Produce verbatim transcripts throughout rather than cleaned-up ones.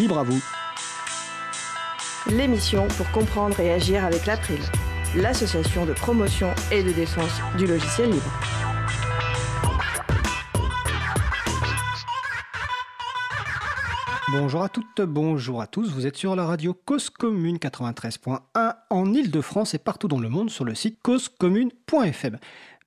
Libre à vous. L'émission pour comprendre et agir avec l'April, l'association de promotion et de défense du logiciel libre. Bonjour à toutes, bonjour à tous, vous êtes sur la radio Cause Commune quatre-vingt-treize point un en Ile-de-France et partout dans le monde sur le site cause commune point f m.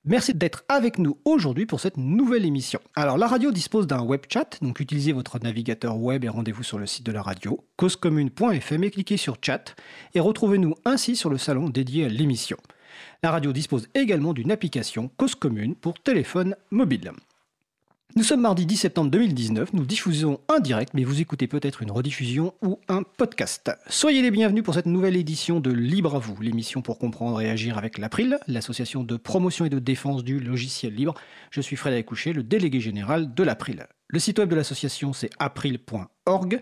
Merci d'être avec nous aujourd'hui pour cette nouvelle émission. Alors la radio dispose d'un web chat, donc utilisez votre navigateur web et rendez-vous sur le site de la radio, cause commune point f m, et cliquez sur chat et retrouvez-nous ainsi sur le salon dédié à l'émission. La radio dispose également d'une application Cause Commune pour téléphone mobile. Nous sommes mardi dix septembre deux mille dix-neuf, nous diffusons un direct, mais vous écoutez peut-être une rediffusion ou un podcast. Soyez les bienvenus pour cette nouvelle édition de Libre à vous, l'émission pour comprendre et agir avec l'April, l'association de promotion et de défense du logiciel libre. Je suis Frédéric Couchet, le délégué général de l'April. Le site web de l'association, c'est april point org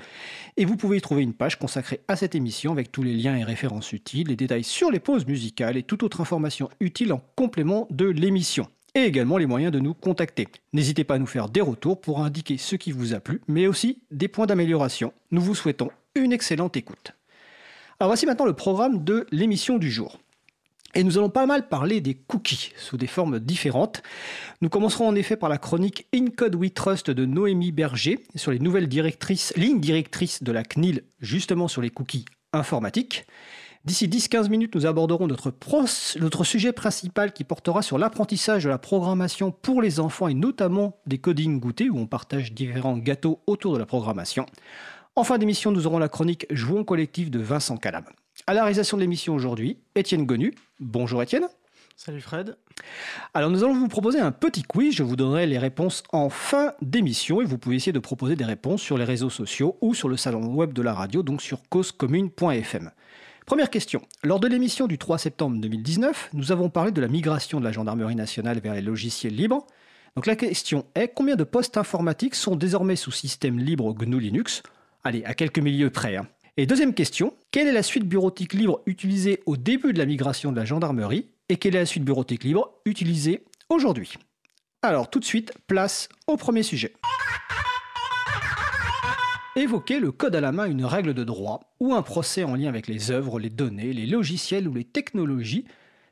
et vous pouvez y trouver une page consacrée à cette émission avec tous les liens et références utiles, les détails sur les pauses musicales et toute autre information utile en complément de l'émission. Et également les moyens de nous contacter. N'hésitez pas à nous faire des retours pour indiquer ce qui vous a plu, mais aussi des points d'amélioration. Nous vous souhaitons une excellente écoute. Alors voici maintenant le programme de l'émission du jour. Et nous allons pas mal parler des cookies, sous des formes différentes. Nous commencerons en effet par la chronique In Code We Trust de Noémie Berger, sur les nouvelles directrices, lignes directrices de la C N I L, justement sur les cookies informatiques. D'ici dix à quinze minutes, nous aborderons notre, pros, notre sujet principal qui portera sur l'apprentissage de la programmation pour les enfants et notamment des coding goûter où on partage différents gâteaux autour de la programmation. En fin d'émission, nous aurons la chronique Jouons collectif de Vincent Calame. À la réalisation de l'émission aujourd'hui, Étienne Gonu. Bonjour Étienne. Salut Fred. Alors nous allons vous proposer un petit quiz, je vous donnerai les réponses en fin d'émission et vous pouvez essayer de proposer des réponses sur les réseaux sociaux ou sur le salon web de la radio, donc sur cause commune point f m. Première question. Lors de l'émission du trois septembre deux mille dix-neuf, nous avons parlé de la migration de la gendarmerie nationale vers les logiciels libres. Donc la question est, combien de postes informatiques sont désormais sous système libre G N U Linux? Allez, à quelques milliers près. Hein. Et deuxième question, quelle est la suite bureautique libre utilisée au début de la migration de la gendarmerie et quelle est la suite bureautique libre utilisée aujourd'hui? Alors tout de suite, place au premier sujet. Évoquer le code à la main, une règle de droit ou un procès en lien avec les œuvres, les données, les logiciels ou les technologies,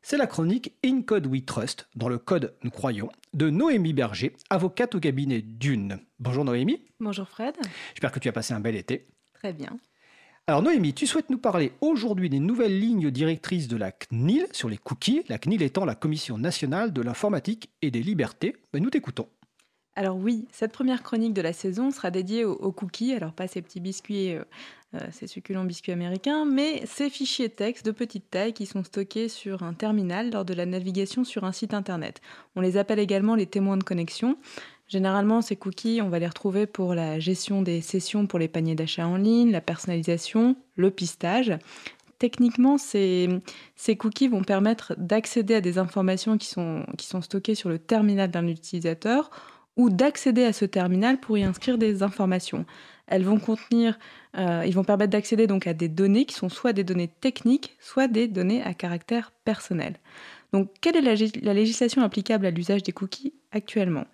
c'est la chronique In Code We Trust, dans le code nous croyons, de Noémie Berger, avocate au cabinet Dune. Bonjour Noémie. Bonjour Fred. J'espère que tu as passé un bel été. Très bien. Alors Noémie, tu souhaites nous parler aujourd'hui des nouvelles lignes directrices de la C N I L sur les cookies, la C N I L étant la Commission nationale de l'informatique et des libertés. Ben, nous t'écoutons. Alors oui, cette première chronique de la saison sera dédiée aux, aux cookies, alors pas ces petits biscuits, euh, euh, ces succulents biscuits américains, mais ces fichiers texte de petite taille qui sont stockés sur un terminal lors de la navigation sur un site internet. On les appelle également les témoins de connexion. Généralement, ces cookies, on va les retrouver pour la gestion des sessions pour les paniers d'achat en ligne, la personnalisation, le pistage. Techniquement, ces, ces cookies vont permettre d'accéder à des informations qui sont, qui sont stockées sur le terminal d'un utilisateur, ou d'accéder à ce terminal pour y inscrire des informations. Elles vont contenir, euh, ils vont permettre d'accéder donc à des données qui sont soit des données techniques, soit des données à caractère personnel. Donc, quelle est la, la législation applicable à l'usage des cookies actuellement ?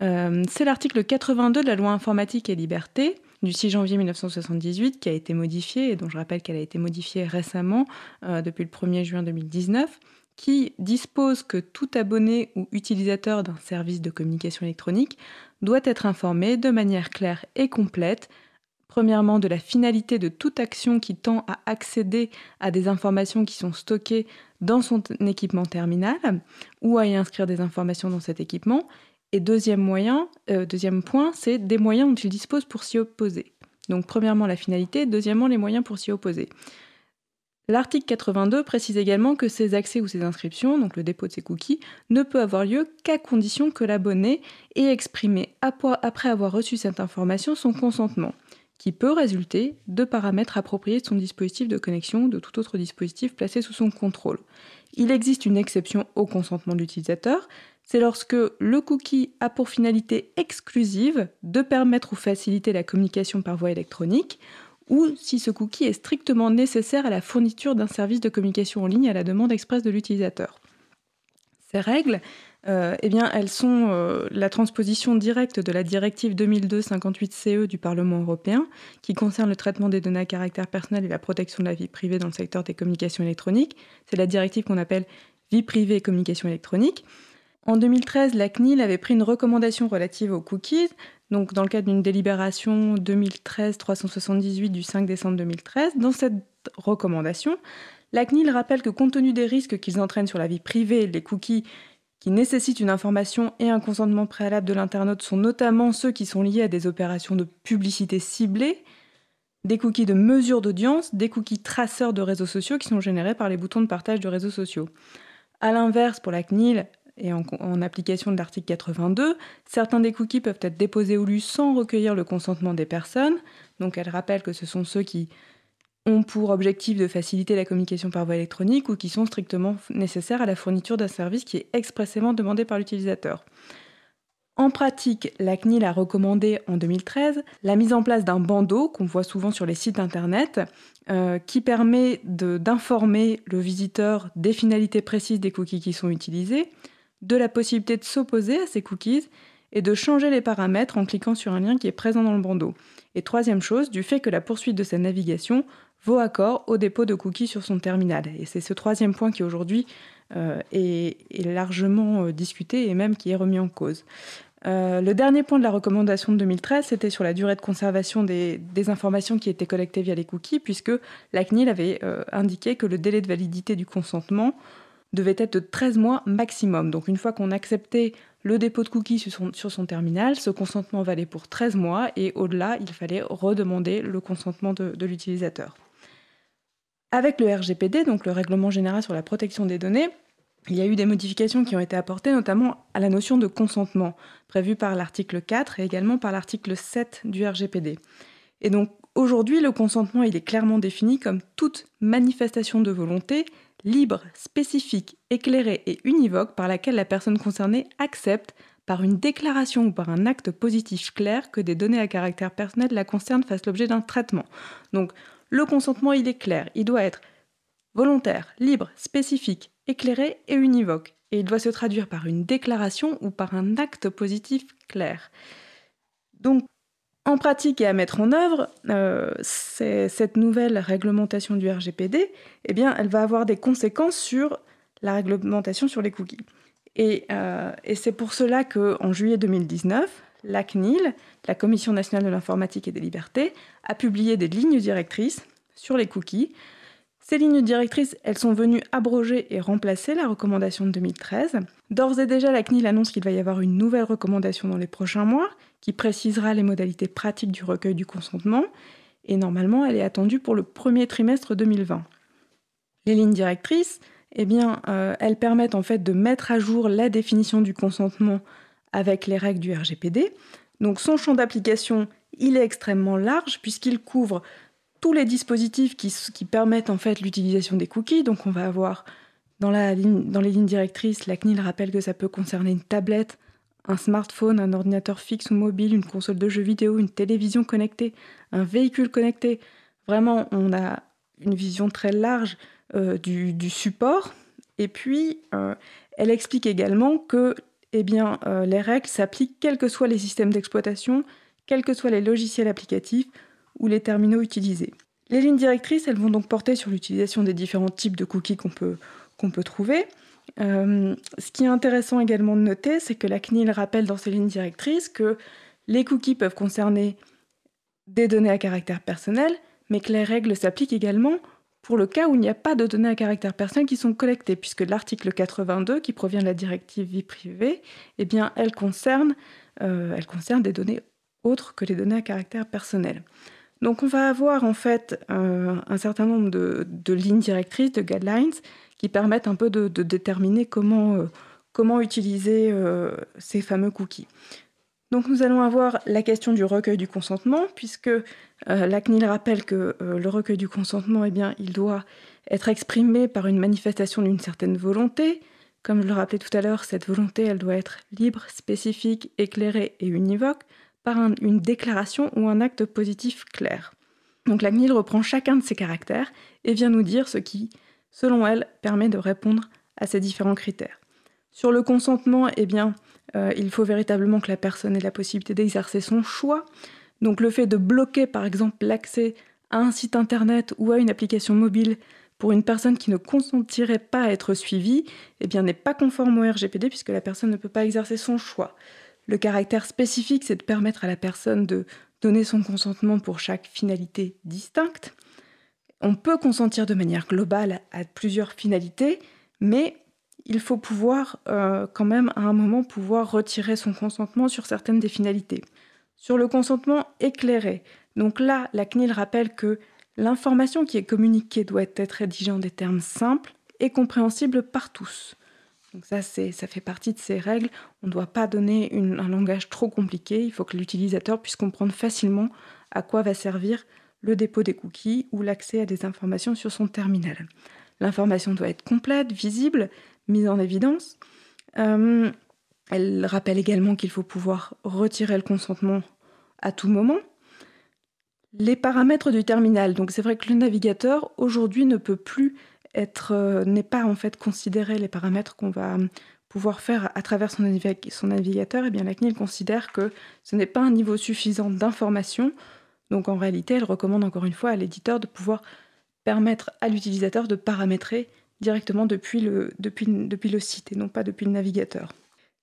euh, C'est l'article quatre-vingt-deux de la loi informatique et liberté du six janvier mille neuf cent soixante-dix-huit qui a été modifiée, et dont je rappelle qu'elle a été modifiée récemment euh, depuis le premier juin deux mille dix-neuf, qui dispose que tout abonné ou utilisateur d'un service de communication électronique doit être informé de manière claire et complète, premièrement de la finalité de toute action qui tend à accéder à des informations qui sont stockées dans son équipement terminal ou à y inscrire des informations dans cet équipement, et deuxième, moyen, euh, deuxième point, c'est des moyens dont il dispose pour s'y opposer. Donc premièrement la finalité, deuxièmement les moyens pour s'y opposer. L'article quatre-vingt-deux précise également que ces accès ou ces inscriptions, donc le dépôt de ces cookies, ne peut avoir lieu qu'à condition que l'abonné ait exprimé, après avoir reçu cette information, son consentement, qui peut résulter de paramètres appropriés de son dispositif de connexion ou de tout autre dispositif placé sous son contrôle. Il existe une exception au consentement de l'utilisateur, c'est lorsque le cookie a pour finalité exclusive de permettre ou faciliter la communication par voie électronique, ou si ce cookie est strictement nécessaire à la fourniture d'un service de communication en ligne à la demande expresse de l'utilisateur. Ces règles euh, eh bien, elles sont euh, la transposition directe de la directive deux mille deux cinquante-huit C E du Parlement européen, qui concerne le traitement des données à caractère personnel et la protection de la vie privée dans le secteur des communications électroniques. C'est la directive qu'on appelle « Vie privée et communications électroniques ». En deux mille treize, la C N I L avait pris une recommandation relative aux cookies, donc dans le cadre d'une délibération deux mille treize trois cent soixante-dix-huit du cinq décembre deux mille treize. Dans cette recommandation, la C N I L rappelle que compte tenu des risques qu'ils entraînent sur la vie privée, les cookies qui nécessitent une information et un consentement préalable de l'internaute sont notamment ceux qui sont liés à des opérations de publicité ciblées, des cookies de mesure d'audience, des cookies traceurs de réseaux sociaux qui sont générés par les boutons de partage de réseaux sociaux. À l'inverse, pour la C N I L, et en, en application de l'article quatre-vingt-deux, certains des cookies peuvent être déposés ou lus sans recueillir le consentement des personnes. Donc elle rappelle que ce sont ceux qui ont pour objectif de faciliter la communication par voie électronique ou qui sont strictement nécessaires à la fourniture d'un service qui est expressément demandé par l'utilisateur. En pratique, la C N I L a recommandé en deux mille treize la mise en place d'un bandeau, qu'on voit souvent sur les sites internet, euh, qui permet de, d'informer le visiteur des finalités précises des cookies qui sont utilisés, de la possibilité de s'opposer à ces cookies et de changer les paramètres en cliquant sur un lien qui est présent dans le bandeau. Et troisième chose, du fait que la poursuite de sa navigation vaut accord au dépôt de cookies sur son terminal. Et c'est ce troisième point qui aujourd'hui euh, est, est largement euh, discuté et même qui est remis en cause. Euh, le dernier point de la recommandation de deux mille treize, c'était sur la durée de conservation des, des informations qui étaient collectées via les cookies, puisque la C N I L avait euh, indiqué que le délai de validité du consentement devait être de treize mois maximum. Donc une fois qu'on acceptait le dépôt de cookies sur son, sur son terminal, ce consentement valait pour treize mois et au-delà, il fallait redemander le consentement de, de l'utilisateur. Avec le R G P D, donc le Règlement général sur la protection des données, il y a eu des modifications qui ont été apportées, notamment à la notion de consentement, prévue par l'article quatre et également par l'article sept du R G P D. Et donc aujourd'hui, le consentement il est clairement défini comme toute manifestation de volonté libre, spécifique, éclairée et univoque par laquelle la personne concernée accepte, par une déclaration ou par un acte positif clair, que des données à caractère personnel la concernent fassent l'objet d'un traitement. Donc le consentement, il est clair, il doit être volontaire, libre, spécifique, éclairé et univoque. Et il doit se traduire par une déclaration ou par un acte positif clair. Donc, en pratique et à mettre en œuvre, euh, c'est, cette nouvelle réglementation du R G P D, eh bien, elle va avoir des conséquences sur la réglementation sur les cookies. Et, euh, et c'est pour cela qu'en juillet deux mille dix-neuf, la C N I L, la Commission nationale de l'informatique et des libertés, a publié des lignes directrices sur les cookies. Ces lignes directrices, elles sont venues abroger et remplacer la recommandation de deux mille treize. D'ores et déjà, la C N I L annonce qu'il va y avoir une nouvelle recommandation dans les prochains mois, qui précisera les modalités pratiques du recueil du consentement, et normalement, elle est attendue pour le premier trimestre deux mille vingt. Les lignes directrices, eh bien, euh, elles permettent en fait de mettre à jour la définition du consentement avec les règles du R G P D. Donc son champ d'application, il est extrêmement large, puisqu'il couvre tous les dispositifs qui, qui permettent en fait l'utilisation des cookies. Donc on va avoir, dans, la ligne, dans les lignes directrices, la C N I L rappelle que ça peut concerner une tablette, un smartphone, un ordinateur fixe ou mobile, une console de jeux vidéo, une télévision connectée, un véhicule connecté. Vraiment, on a une vision très large euh, du, du support. Et puis, euh, elle explique également que eh bien, euh, les règles s'appliquent quels que soient les systèmes d'exploitation, quels que soient les logiciels applicatifs ou les terminaux utilisés. Les lignes directrices, elles vont donc porter sur l'utilisation des différents types de cookies qu'on peut, qu'on peut trouver. Euh, ce qui est intéressant également de noter, c'est que la C N I L rappelle dans ses lignes directrices que les cookies peuvent concerner des données à caractère personnel, mais que les règles s'appliquent également pour le cas où il n'y a pas de données à caractère personnel qui sont collectées, puisque l'article quatre-vingt-deux, qui provient de la directive vie privée, eh bien, elle concerne, euh, elle concerne des données autres que les données à caractère personnel. Donc on va avoir en fait euh, un certain nombre de, de lignes directrices, de guidelines, qui permettent un peu de, de déterminer comment, euh, comment utiliser euh, ces fameux cookies. Donc nous allons avoir la question du recueil du consentement, puisque euh, la C N I L rappelle que euh, le recueil du consentement, eh bien, il doit être exprimé par une manifestation d'une certaine volonté. Comme je le rappelais tout à l'heure, cette volonté, elle doit être libre, spécifique, éclairée et univoque, par un, une déclaration ou un acte positif clair. Donc la C N I L reprend chacun de ces caractères et vient nous dire ce qui, selon elle, permet de répondre à ces différents critères. Sur le consentement, eh bien, euh, il faut véritablement que la personne ait la possibilité d'exercer son choix. Donc le fait de bloquer par exemple l'accès à un site internet ou à une application mobile pour une personne qui ne consentirait pas à être suivie, eh bien, n'est pas conforme au R G P D puisque la personne ne peut pas exercer son choix. Le caractère spécifique, c'est de permettre à la personne de donner son consentement pour chaque finalité distincte. On peut consentir de manière globale à plusieurs finalités, mais il faut pouvoir euh, quand même à un moment pouvoir retirer son consentement sur certaines des finalités. Sur le consentement éclairé, donc là, la C N I L rappelle que l'information qui est communiquée doit être rédigée en des termes simples et compréhensibles par tous. Donc ça, c'est, ça fait partie de ces règles. On ne doit pas donner une, un langage trop compliqué. Il faut que l'utilisateur puisse comprendre facilement à quoi va servir le dépôt des cookies ou l'accès à des informations sur son terminal. L'information doit être complète, visible, mise en évidence. Euh, elle rappelle également qu'il faut pouvoir retirer le consentement à tout moment. Les paramètres du terminal. Donc c'est vrai que le navigateur, aujourd'hui, ne peut plus être, euh, n'est pas en fait considéré les paramètres qu'on va pouvoir faire à travers son, navig- son navigateur. Eh bien, la C N I L considère que ce n'est pas un niveau suffisant d'information. Donc en réalité, elle recommande encore une fois à l'éditeur de pouvoir permettre à l'utilisateur de paramétrer directement depuis le, depuis, depuis le site et non pas depuis le navigateur.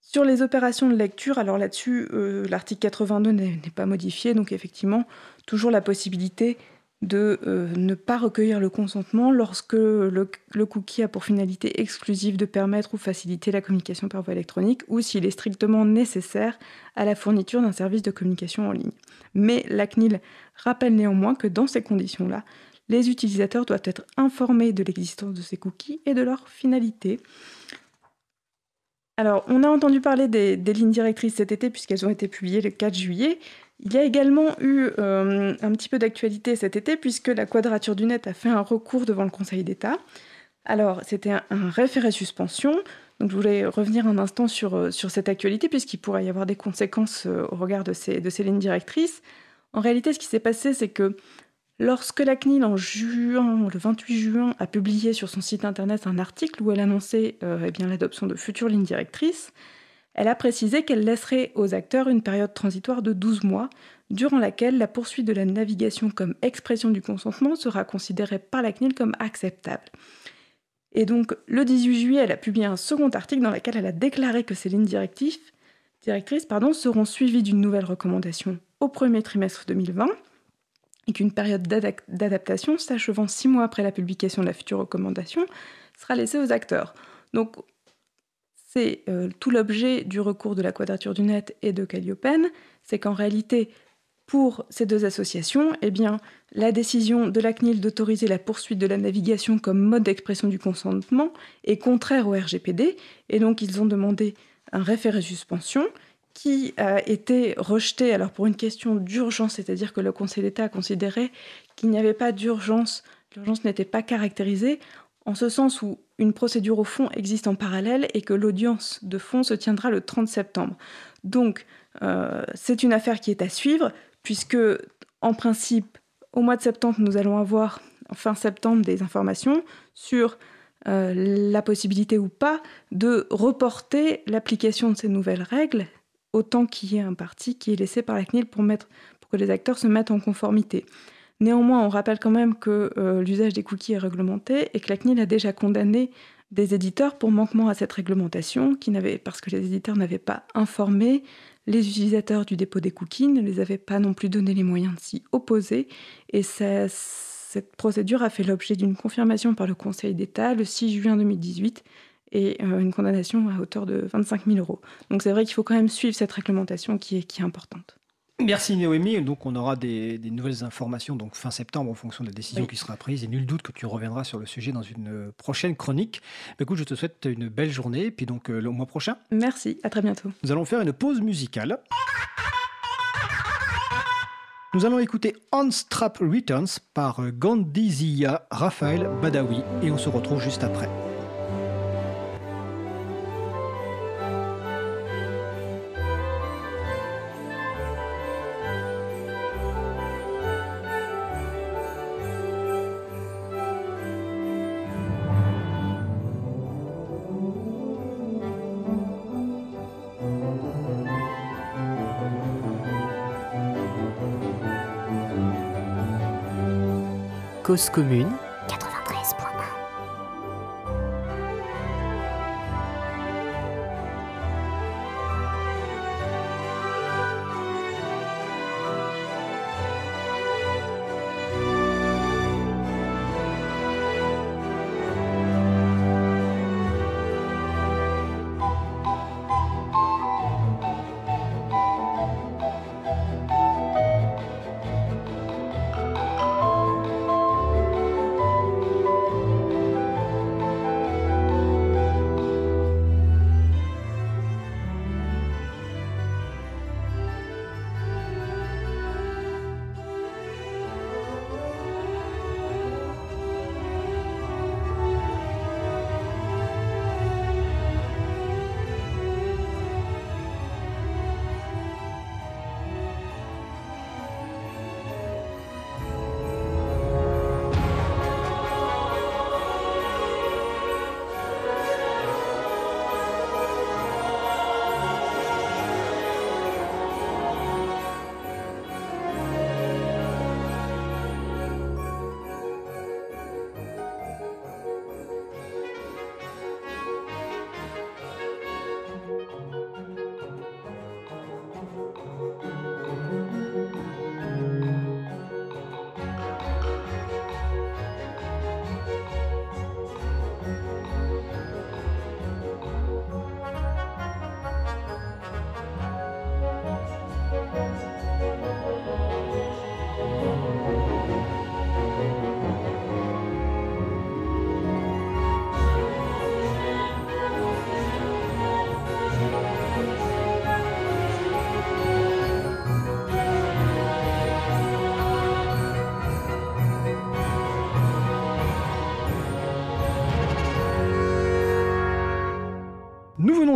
Sur les opérations de lecture, alors là-dessus, euh, l'article quatre-vingt-deux n'est, n'est pas modifié, donc effectivement, toujours la possibilité de euh, ne pas recueillir le consentement lorsque le, le cookie a pour finalité exclusive de permettre ou faciliter la communication par voie électronique ou s'il est strictement nécessaire à la fourniture d'un service de communication en ligne. Mais la C N I L rappelle néanmoins que dans ces conditions-là, les utilisateurs doivent être informés de l'existence de ces cookies et de leur finalité. Alors, on a entendu parler des, des lignes directrices cet été puisqu'elles ont été publiées le quatre juillet. Il y a également eu euh, un petit peu d'actualité cet été puisque la Quadrature du Net a fait un recours devant le Conseil d'État. Alors, c'était un, un référé suspension. Donc, je voulais revenir un instant sur, sur cette actualité puisqu'il pourrait y avoir des conséquences euh, au regard de ces, de ces lignes directrices. En réalité, ce qui s'est passé, c'est que lorsque la C N I L, en juin, le vingt-huit juin, a publié sur son site internet un article où elle annonçait euh, eh bien, l'adoption de futures lignes directrices, elle a précisé qu'elle laisserait aux acteurs une période transitoire de douze mois, durant laquelle la poursuite de la navigation comme expression du consentement sera considérée par la C N I L comme acceptable. Et donc, le dix-huit juillet, elle a publié un second article dans lequel elle a déclaré que ces lignes directrices, directrices pardon, seront suivies d'une nouvelle recommandation au premier trimestre deux mille vingt, et qu'une période d'adac- d'adaptation s'achevant six mois après la publication de la future recommandation sera laissée aux acteurs. Donc, c'est euh, tout l'objet du recours de la Quadrature du Net et de Calliopen, c'est qu'en réalité, pour ces deux associations, eh bien, la décision de la C N I L d'autoriser la poursuite de la navigation comme mode d'expression du consentement est contraire au R G P D, et donc ils ont demandé un référé suspension qui a été rejeté alors pour une question d'urgence, c'est-à-dire que le Conseil d'État a considéré qu'il n'y avait pas d'urgence, l'urgence n'était pas caractérisée, en ce sens où une procédure au fond existe en parallèle et que l'audience de fond se tiendra le trente septembre. Donc, euh, c'est une affaire qui est à suivre, puisque, en principe, au mois de septembre, nous allons avoir, fin septembre, des informations sur euh, la possibilité ou pas de reporter l'application de ces nouvelles règles, autant qu'il y ait un parti qui est laissé par la C N I L pour, mettre, pour que les acteurs se mettent en conformité. Néanmoins, on rappelle quand même que euh, l'usage des cookies est réglementé et que la C N I L a déjà condamné des éditeurs pour manquement à cette réglementation qui n'avait, parce que les éditeurs n'avaient pas informé les utilisateurs du dépôt des cookies, ne les avaient pas non plus donné les moyens de s'y opposer. Et ça, cette procédure a fait l'objet d'une confirmation par le Conseil d'État le six juin deux mille dix-huit, et euh, une condamnation à hauteur de vingt-cinq mille euros. Donc c'est vrai qu'il faut quand même suivre cette réglementation qui est, qui est importante. Merci Noémie. Donc on aura des, des nouvelles informations donc fin septembre en fonction de la décision oui. qui sera prise. Et nul doute que tu reviendras sur le sujet dans une prochaine chronique. Mais écoute, je te souhaite une belle journée et puis donc euh, le mois prochain. Merci, à très bientôt. Nous allons faire une pause musicale. Nous allons écouter On Strap Returns par Gandhi Zia, Raphaël Badawi et on se retrouve juste après. cause commune.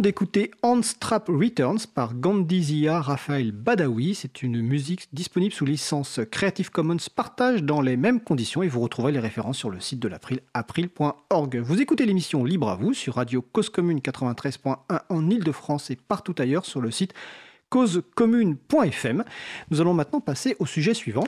D'écouter On Strap Returns par Gandhi Zia, Raphaël Badawi. C'est une musique disponible sous licence Creative Commons partage dans les mêmes conditions et vous retrouverez les références sur le site de l'April, april point org. Vous écoutez l'émission Libre à vous sur Radio Cause Commune quatre-vingt-treize point un en Ile-de-France et partout ailleurs sur le site cause commune point f m. Nous allons maintenant passer au sujet suivant.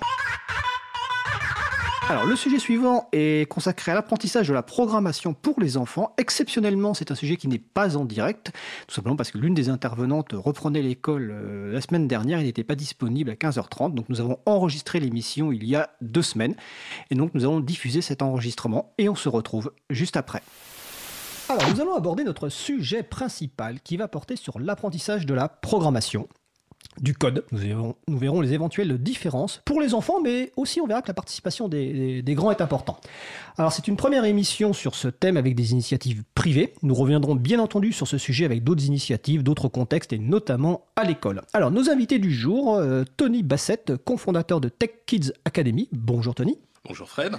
Alors, le sujet suivant est consacré à l'apprentissage de la programmation pour les enfants. Exceptionnellement, c'est un sujet qui n'est pas en direct, tout simplement parce que l'une des intervenantes reprenait l'école euh, la semaine dernière. Il n'était pas disponible à quinze heures trente, donc nous avons enregistré l'émission il y a deux semaines. Et donc, nous allons diffuser cet enregistrement et on se retrouve juste après. Alors, nous allons aborder notre sujet principal qui va porter sur l'apprentissage de la programmation. Du code. Nous verrons, nous verrons les éventuelles différences pour les enfants, mais aussi on verra que la participation des, des, des grands est importante. Alors c'est une première émission sur ce thème avec des initiatives privées. Nous reviendrons bien entendu sur ce sujet avec d'autres initiatives, d'autres contextes et notamment à l'école. Alors nos invités du jour, euh, Tony Bassett, cofondateur de Tech Kids Academy. Bonjour Tony. Bonjour Fred.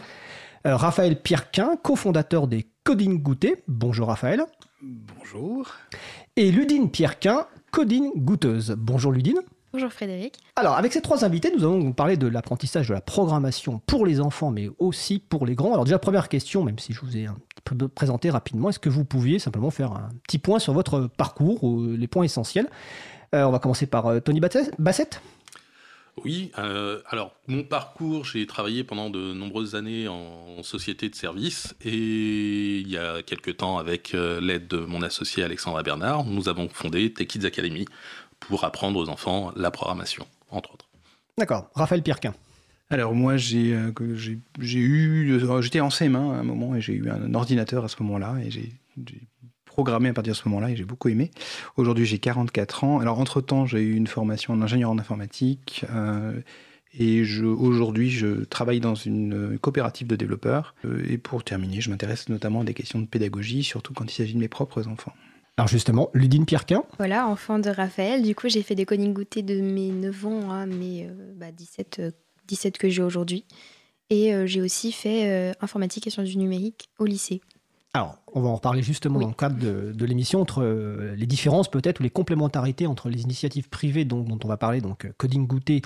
Euh, Raphaël Pierquin, cofondateur des Coding Goûter. Bonjour Raphaël. Bonjour. Et Ludine Pierquin, Coding Goûteuse. Bonjour Ludine. Bonjour Frédéric. Alors avec ces trois invités, nous allons vous parler de l'apprentissage de la programmation pour les enfants, mais aussi pour les grands. Alors déjà, première question, même si je vous ai un petit peu présenté rapidement, est-ce que vous pouviez simplement faire un petit point sur votre parcours, ou les points essentiels ? euh, On va commencer par euh, Tony Bassett. Oui, euh, alors mon parcours, j'ai travaillé pendant de nombreuses années en, en société de services et il y a quelques temps, avec euh, l'aide de mon associé Alexandra Bernard, nous avons fondé Tech Kids Academy pour apprendre aux enfants la programmation, entre autres. D'accord. Raphaël Pierquin. Alors moi, j'ai, euh, j'ai, j'ai eu, j'étais en C M un à un moment et j'ai eu un ordinateur à ce moment-là et j'ai... j'ai... programmé à partir de ce moment-là et j'ai beaucoup aimé. Aujourd'hui, j'ai quarante-quatre ans. Alors, entre-temps, j'ai eu une formation en ingénieur en informatique euh, et je, aujourd'hui, je travaille dans une coopérative de développeurs. Euh, et pour terminer, je m'intéresse notamment à des questions de pédagogie, surtout quand il s'agit de mes propres enfants. Alors justement, Ludine Pierquin. Voilà, enfant de Raphaël. Du coup, j'ai fait des Coding Goûter de mes neuf ans à hein, mes euh, bah, dix-sept, euh, dix-sept que j'ai aujourd'hui. Et euh, j'ai aussi fait euh, informatique et sciences du numérique au lycée. Alors, on va en reparler justement oui. dans le cadre de, de l'émission entre euh, les différences peut-être ou les complémentarités entre les initiatives privées dont, dont on va parler, donc Coding Goûter.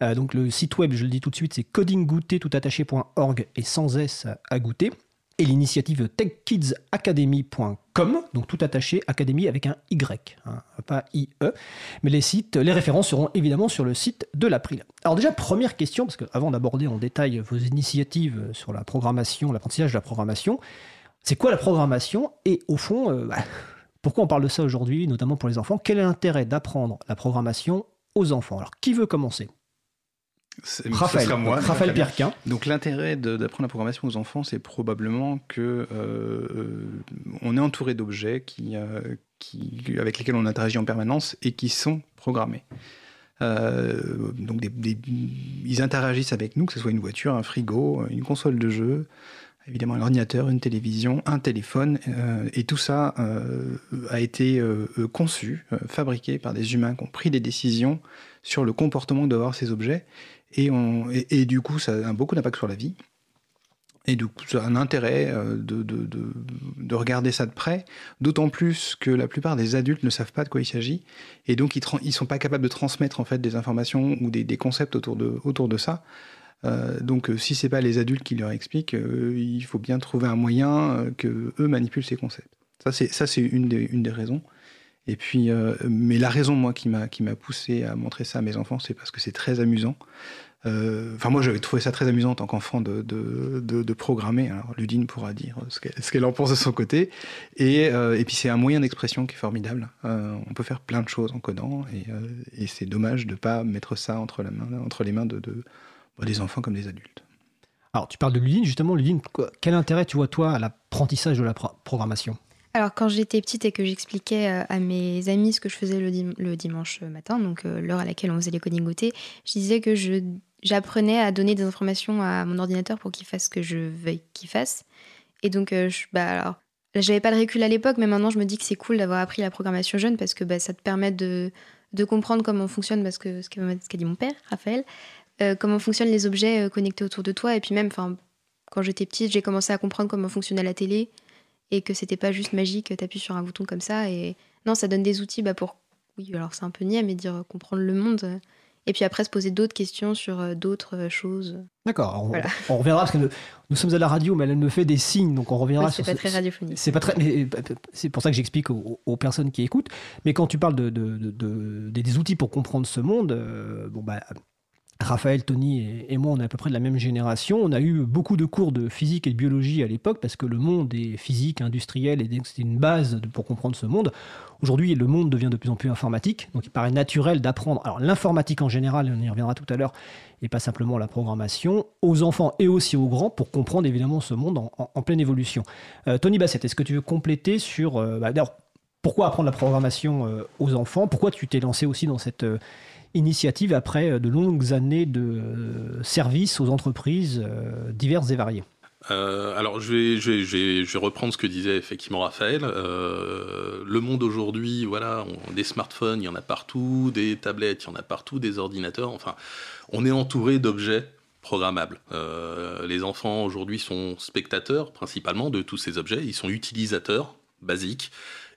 Euh, donc le site web, je le dis tout de suite, c'est coding goûter tout attaché point org et sans S à goûter. et l'initiative tech kids academy point com, donc tout attaché, Academy avec un Y, hein, pas I E. Mais les sites, les références seront évidemment sur le site de l'April. Alors déjà, première question, parce qu'avant d'aborder en détail vos initiatives sur la programmation, l'apprentissage de la programmation, c'est quoi la programmation? Et au fond, euh, bah, pourquoi on parle de ça aujourd'hui, notamment pour les enfants? Quel est l'intérêt d'apprendre la programmation aux enfants? Alors, qui veut commencer? C'est, Raphaël, sera moi, Raphaël Pierquin. Donc l'intérêt de, d'apprendre la programmation aux enfants, c'est probablement que euh, on est entouré d'objets qui, euh, qui, avec lesquels on interagit en permanence et qui sont programmés. Euh, donc des, des, ils interagissent avec nous, que ce soit une voiture, un frigo, une console de jeu, évidemment un ordinateur, une télévision, un téléphone, euh, et tout ça euh, a été euh, conçu, euh, fabriqué par des humains qui ont pris des décisions sur le comportement que doivent avoir ces objets. Et, on, et, et du coup, ça a beaucoup d'impact sur la vie. Et du coup, ça a un intérêt de, de, de, de regarder ça de près, d'autant plus que la plupart des adultes ne savent pas de quoi il s'agit. Et donc, ils tra- ils sont pas capables de transmettre en fait, des informations ou des, des concepts autour de, autour de ça. Euh, donc, si c'est pas les adultes qui leur expliquent, euh, il faut bien trouver un moyen euh, qu'eux manipulent ces concepts. Ça, c'est, ça, c'est une, des, une des raisons. Et puis, euh, mais la raison, moi, qui m'a, qui m'a poussé à montrer ça à mes enfants, c'est parce que c'est très amusant. Enfin, euh, moi, j'avais trouvé ça très amusant en tant qu'enfant de, de, de, de programmer. Alors, Ludine pourra dire ce qu'elle, ce qu'elle en pense de son côté. Et, euh, et puis, c'est un moyen d'expression qui est formidable. Euh, on peut faire plein de choses en codant. Et, euh, et c'est dommage de ne pas mettre ça entre, la main, entre les mains de, de, bon, des enfants comme des adultes. Alors, tu parles de Ludine. Justement, Ludine, quel intérêt tu vois, toi, à l'apprentissage de la pro- programmation ? Alors, quand j'étais petite et que j'expliquais à mes amis ce que je faisais le, dim- le dimanche matin, donc euh, l'heure à laquelle on faisait les coding goûter, je disais que je, j'apprenais à donner des informations à mon ordinateur pour qu'il fasse ce que je veuille qu'il fasse. Et donc, euh, je, bah, alors, j'avais pas le recul à l'époque, mais maintenant, je me dis que c'est cool d'avoir appris la programmation jeune parce que bah, ça te permet de, de comprendre comment on fonctionne, parce que, ce qu'a, ce qu'a dit mon père, Raphaël, euh, comment fonctionnent les objets connectés autour de toi. Et puis même, quand j'étais petite, j'ai commencé à comprendre comment fonctionnait la télé, et que c'était pas juste magique, t'appuies sur un bouton comme ça, et non, ça donne des outils bah, pour, oui, alors c'est un peu niais, mais dire euh, comprendre le monde, et puis après se poser d'autres questions sur euh, d'autres choses. D'accord, on, voilà. on reviendra, parce que nous, nous sommes à la radio, mais elle me fait des signes, donc on reviendra ouais, c'est sur... Pas ce, c'est pas très radiophonique. C'est pour ça que j'explique aux, aux personnes qui écoutent, mais quand tu parles de, de, de, de, des outils pour comprendre ce monde, euh, bon bah... Raphaël, Tony et moi, on est à peu près de la même génération. On a eu beaucoup de cours de physique et de biologie à l'époque parce que le monde est physique, industriel, et c'était une base pour comprendre ce monde. Aujourd'hui, le monde devient de plus en plus informatique, donc il paraît naturel d'apprendre. Alors l'informatique en général, on y reviendra tout à l'heure, et pas simplement la programmation, aux enfants et aussi aux grands pour comprendre évidemment ce monde en, en, en pleine évolution. Euh, Tony Bassett, est-ce que tu veux compléter sur... Euh, bah, alors, pourquoi apprendre la programmation euh, aux enfants? Pourquoi tu t'es lancé aussi dans cette... Euh, initiative après de longues années de service aux entreprises diverses et variées. Euh, alors, je vais, je, vais, je, vais, je vais reprendre ce que disait effectivement Raphaël. Euh, le monde aujourd'hui, voilà, on, des smartphones, il y en a partout, des tablettes, il y en a partout, des ordinateurs. Enfin, on est entouré d'objets programmables. Euh, les enfants aujourd'hui sont spectateurs principalement de tous ces objets. Ils sont utilisateurs basiques.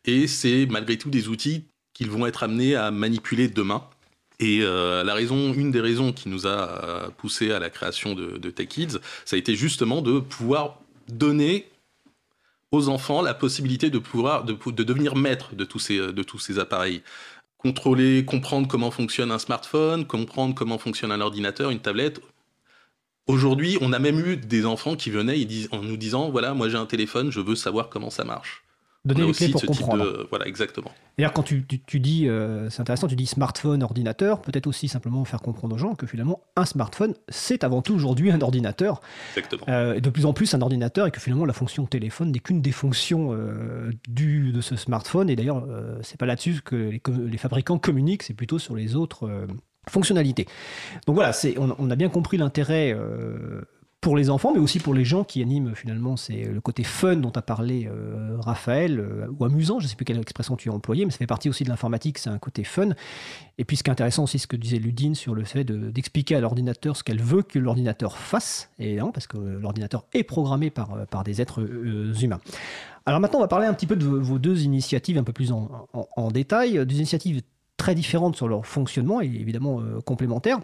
Et c'est malgré tout des outils qu'ils vont être amenés à manipuler demain. Et euh, la raison, une des raisons qui nous a poussé à la création de, de Tech Kids, ça a été justement de pouvoir donner aux enfants la possibilité de pouvoir de, de devenir maître de tous ces de tous ces appareils, contrôler, comprendre comment fonctionne un smartphone, comprendre comment fonctionne un ordinateur, une tablette. Aujourd'hui, on a même eu des enfants qui venaient et dis, en nous disant voilà, moi j'ai un téléphone, je veux savoir comment ça marche. Donner les clés pour comprendre. De... Voilà, exactement. D'ailleurs, quand tu, tu, tu dis, euh, c'est intéressant, tu dis smartphone, ordinateur, peut-être aussi simplement faire comprendre aux gens que finalement, un smartphone, c'est avant tout aujourd'hui un ordinateur. Exactement. Euh, et de plus en plus un ordinateur, et que finalement, la fonction téléphone n'est qu'une des fonctions euh, du, de ce smartphone. Et d'ailleurs, euh, c'est pas là-dessus que les, les fabricants communiquent, c'est plutôt sur les autres euh, fonctionnalités. Donc voilà, c'est, on, on a bien compris l'intérêt... Euh, pour les enfants, mais aussi pour les gens qui animent finalement, c'est le côté fun dont a parlé euh, Raphaël, euh, ou amusant, je ne sais plus quelle expression tu as employée, mais ça fait partie aussi de l'informatique, c'est un côté fun. Et puis ce qui est intéressant aussi, ce que disait Ludine sur le fait de, d'expliquer à l'ordinateur ce qu'elle veut que l'ordinateur fasse, et non, parce que l'ordinateur est programmé par, par des êtres euh, humains. Alors maintenant, on va parler un petit peu de vos deux initiatives un peu plus en, en, en détail, deux initiatives très différentes sur leur fonctionnement et évidemment euh, complémentaires.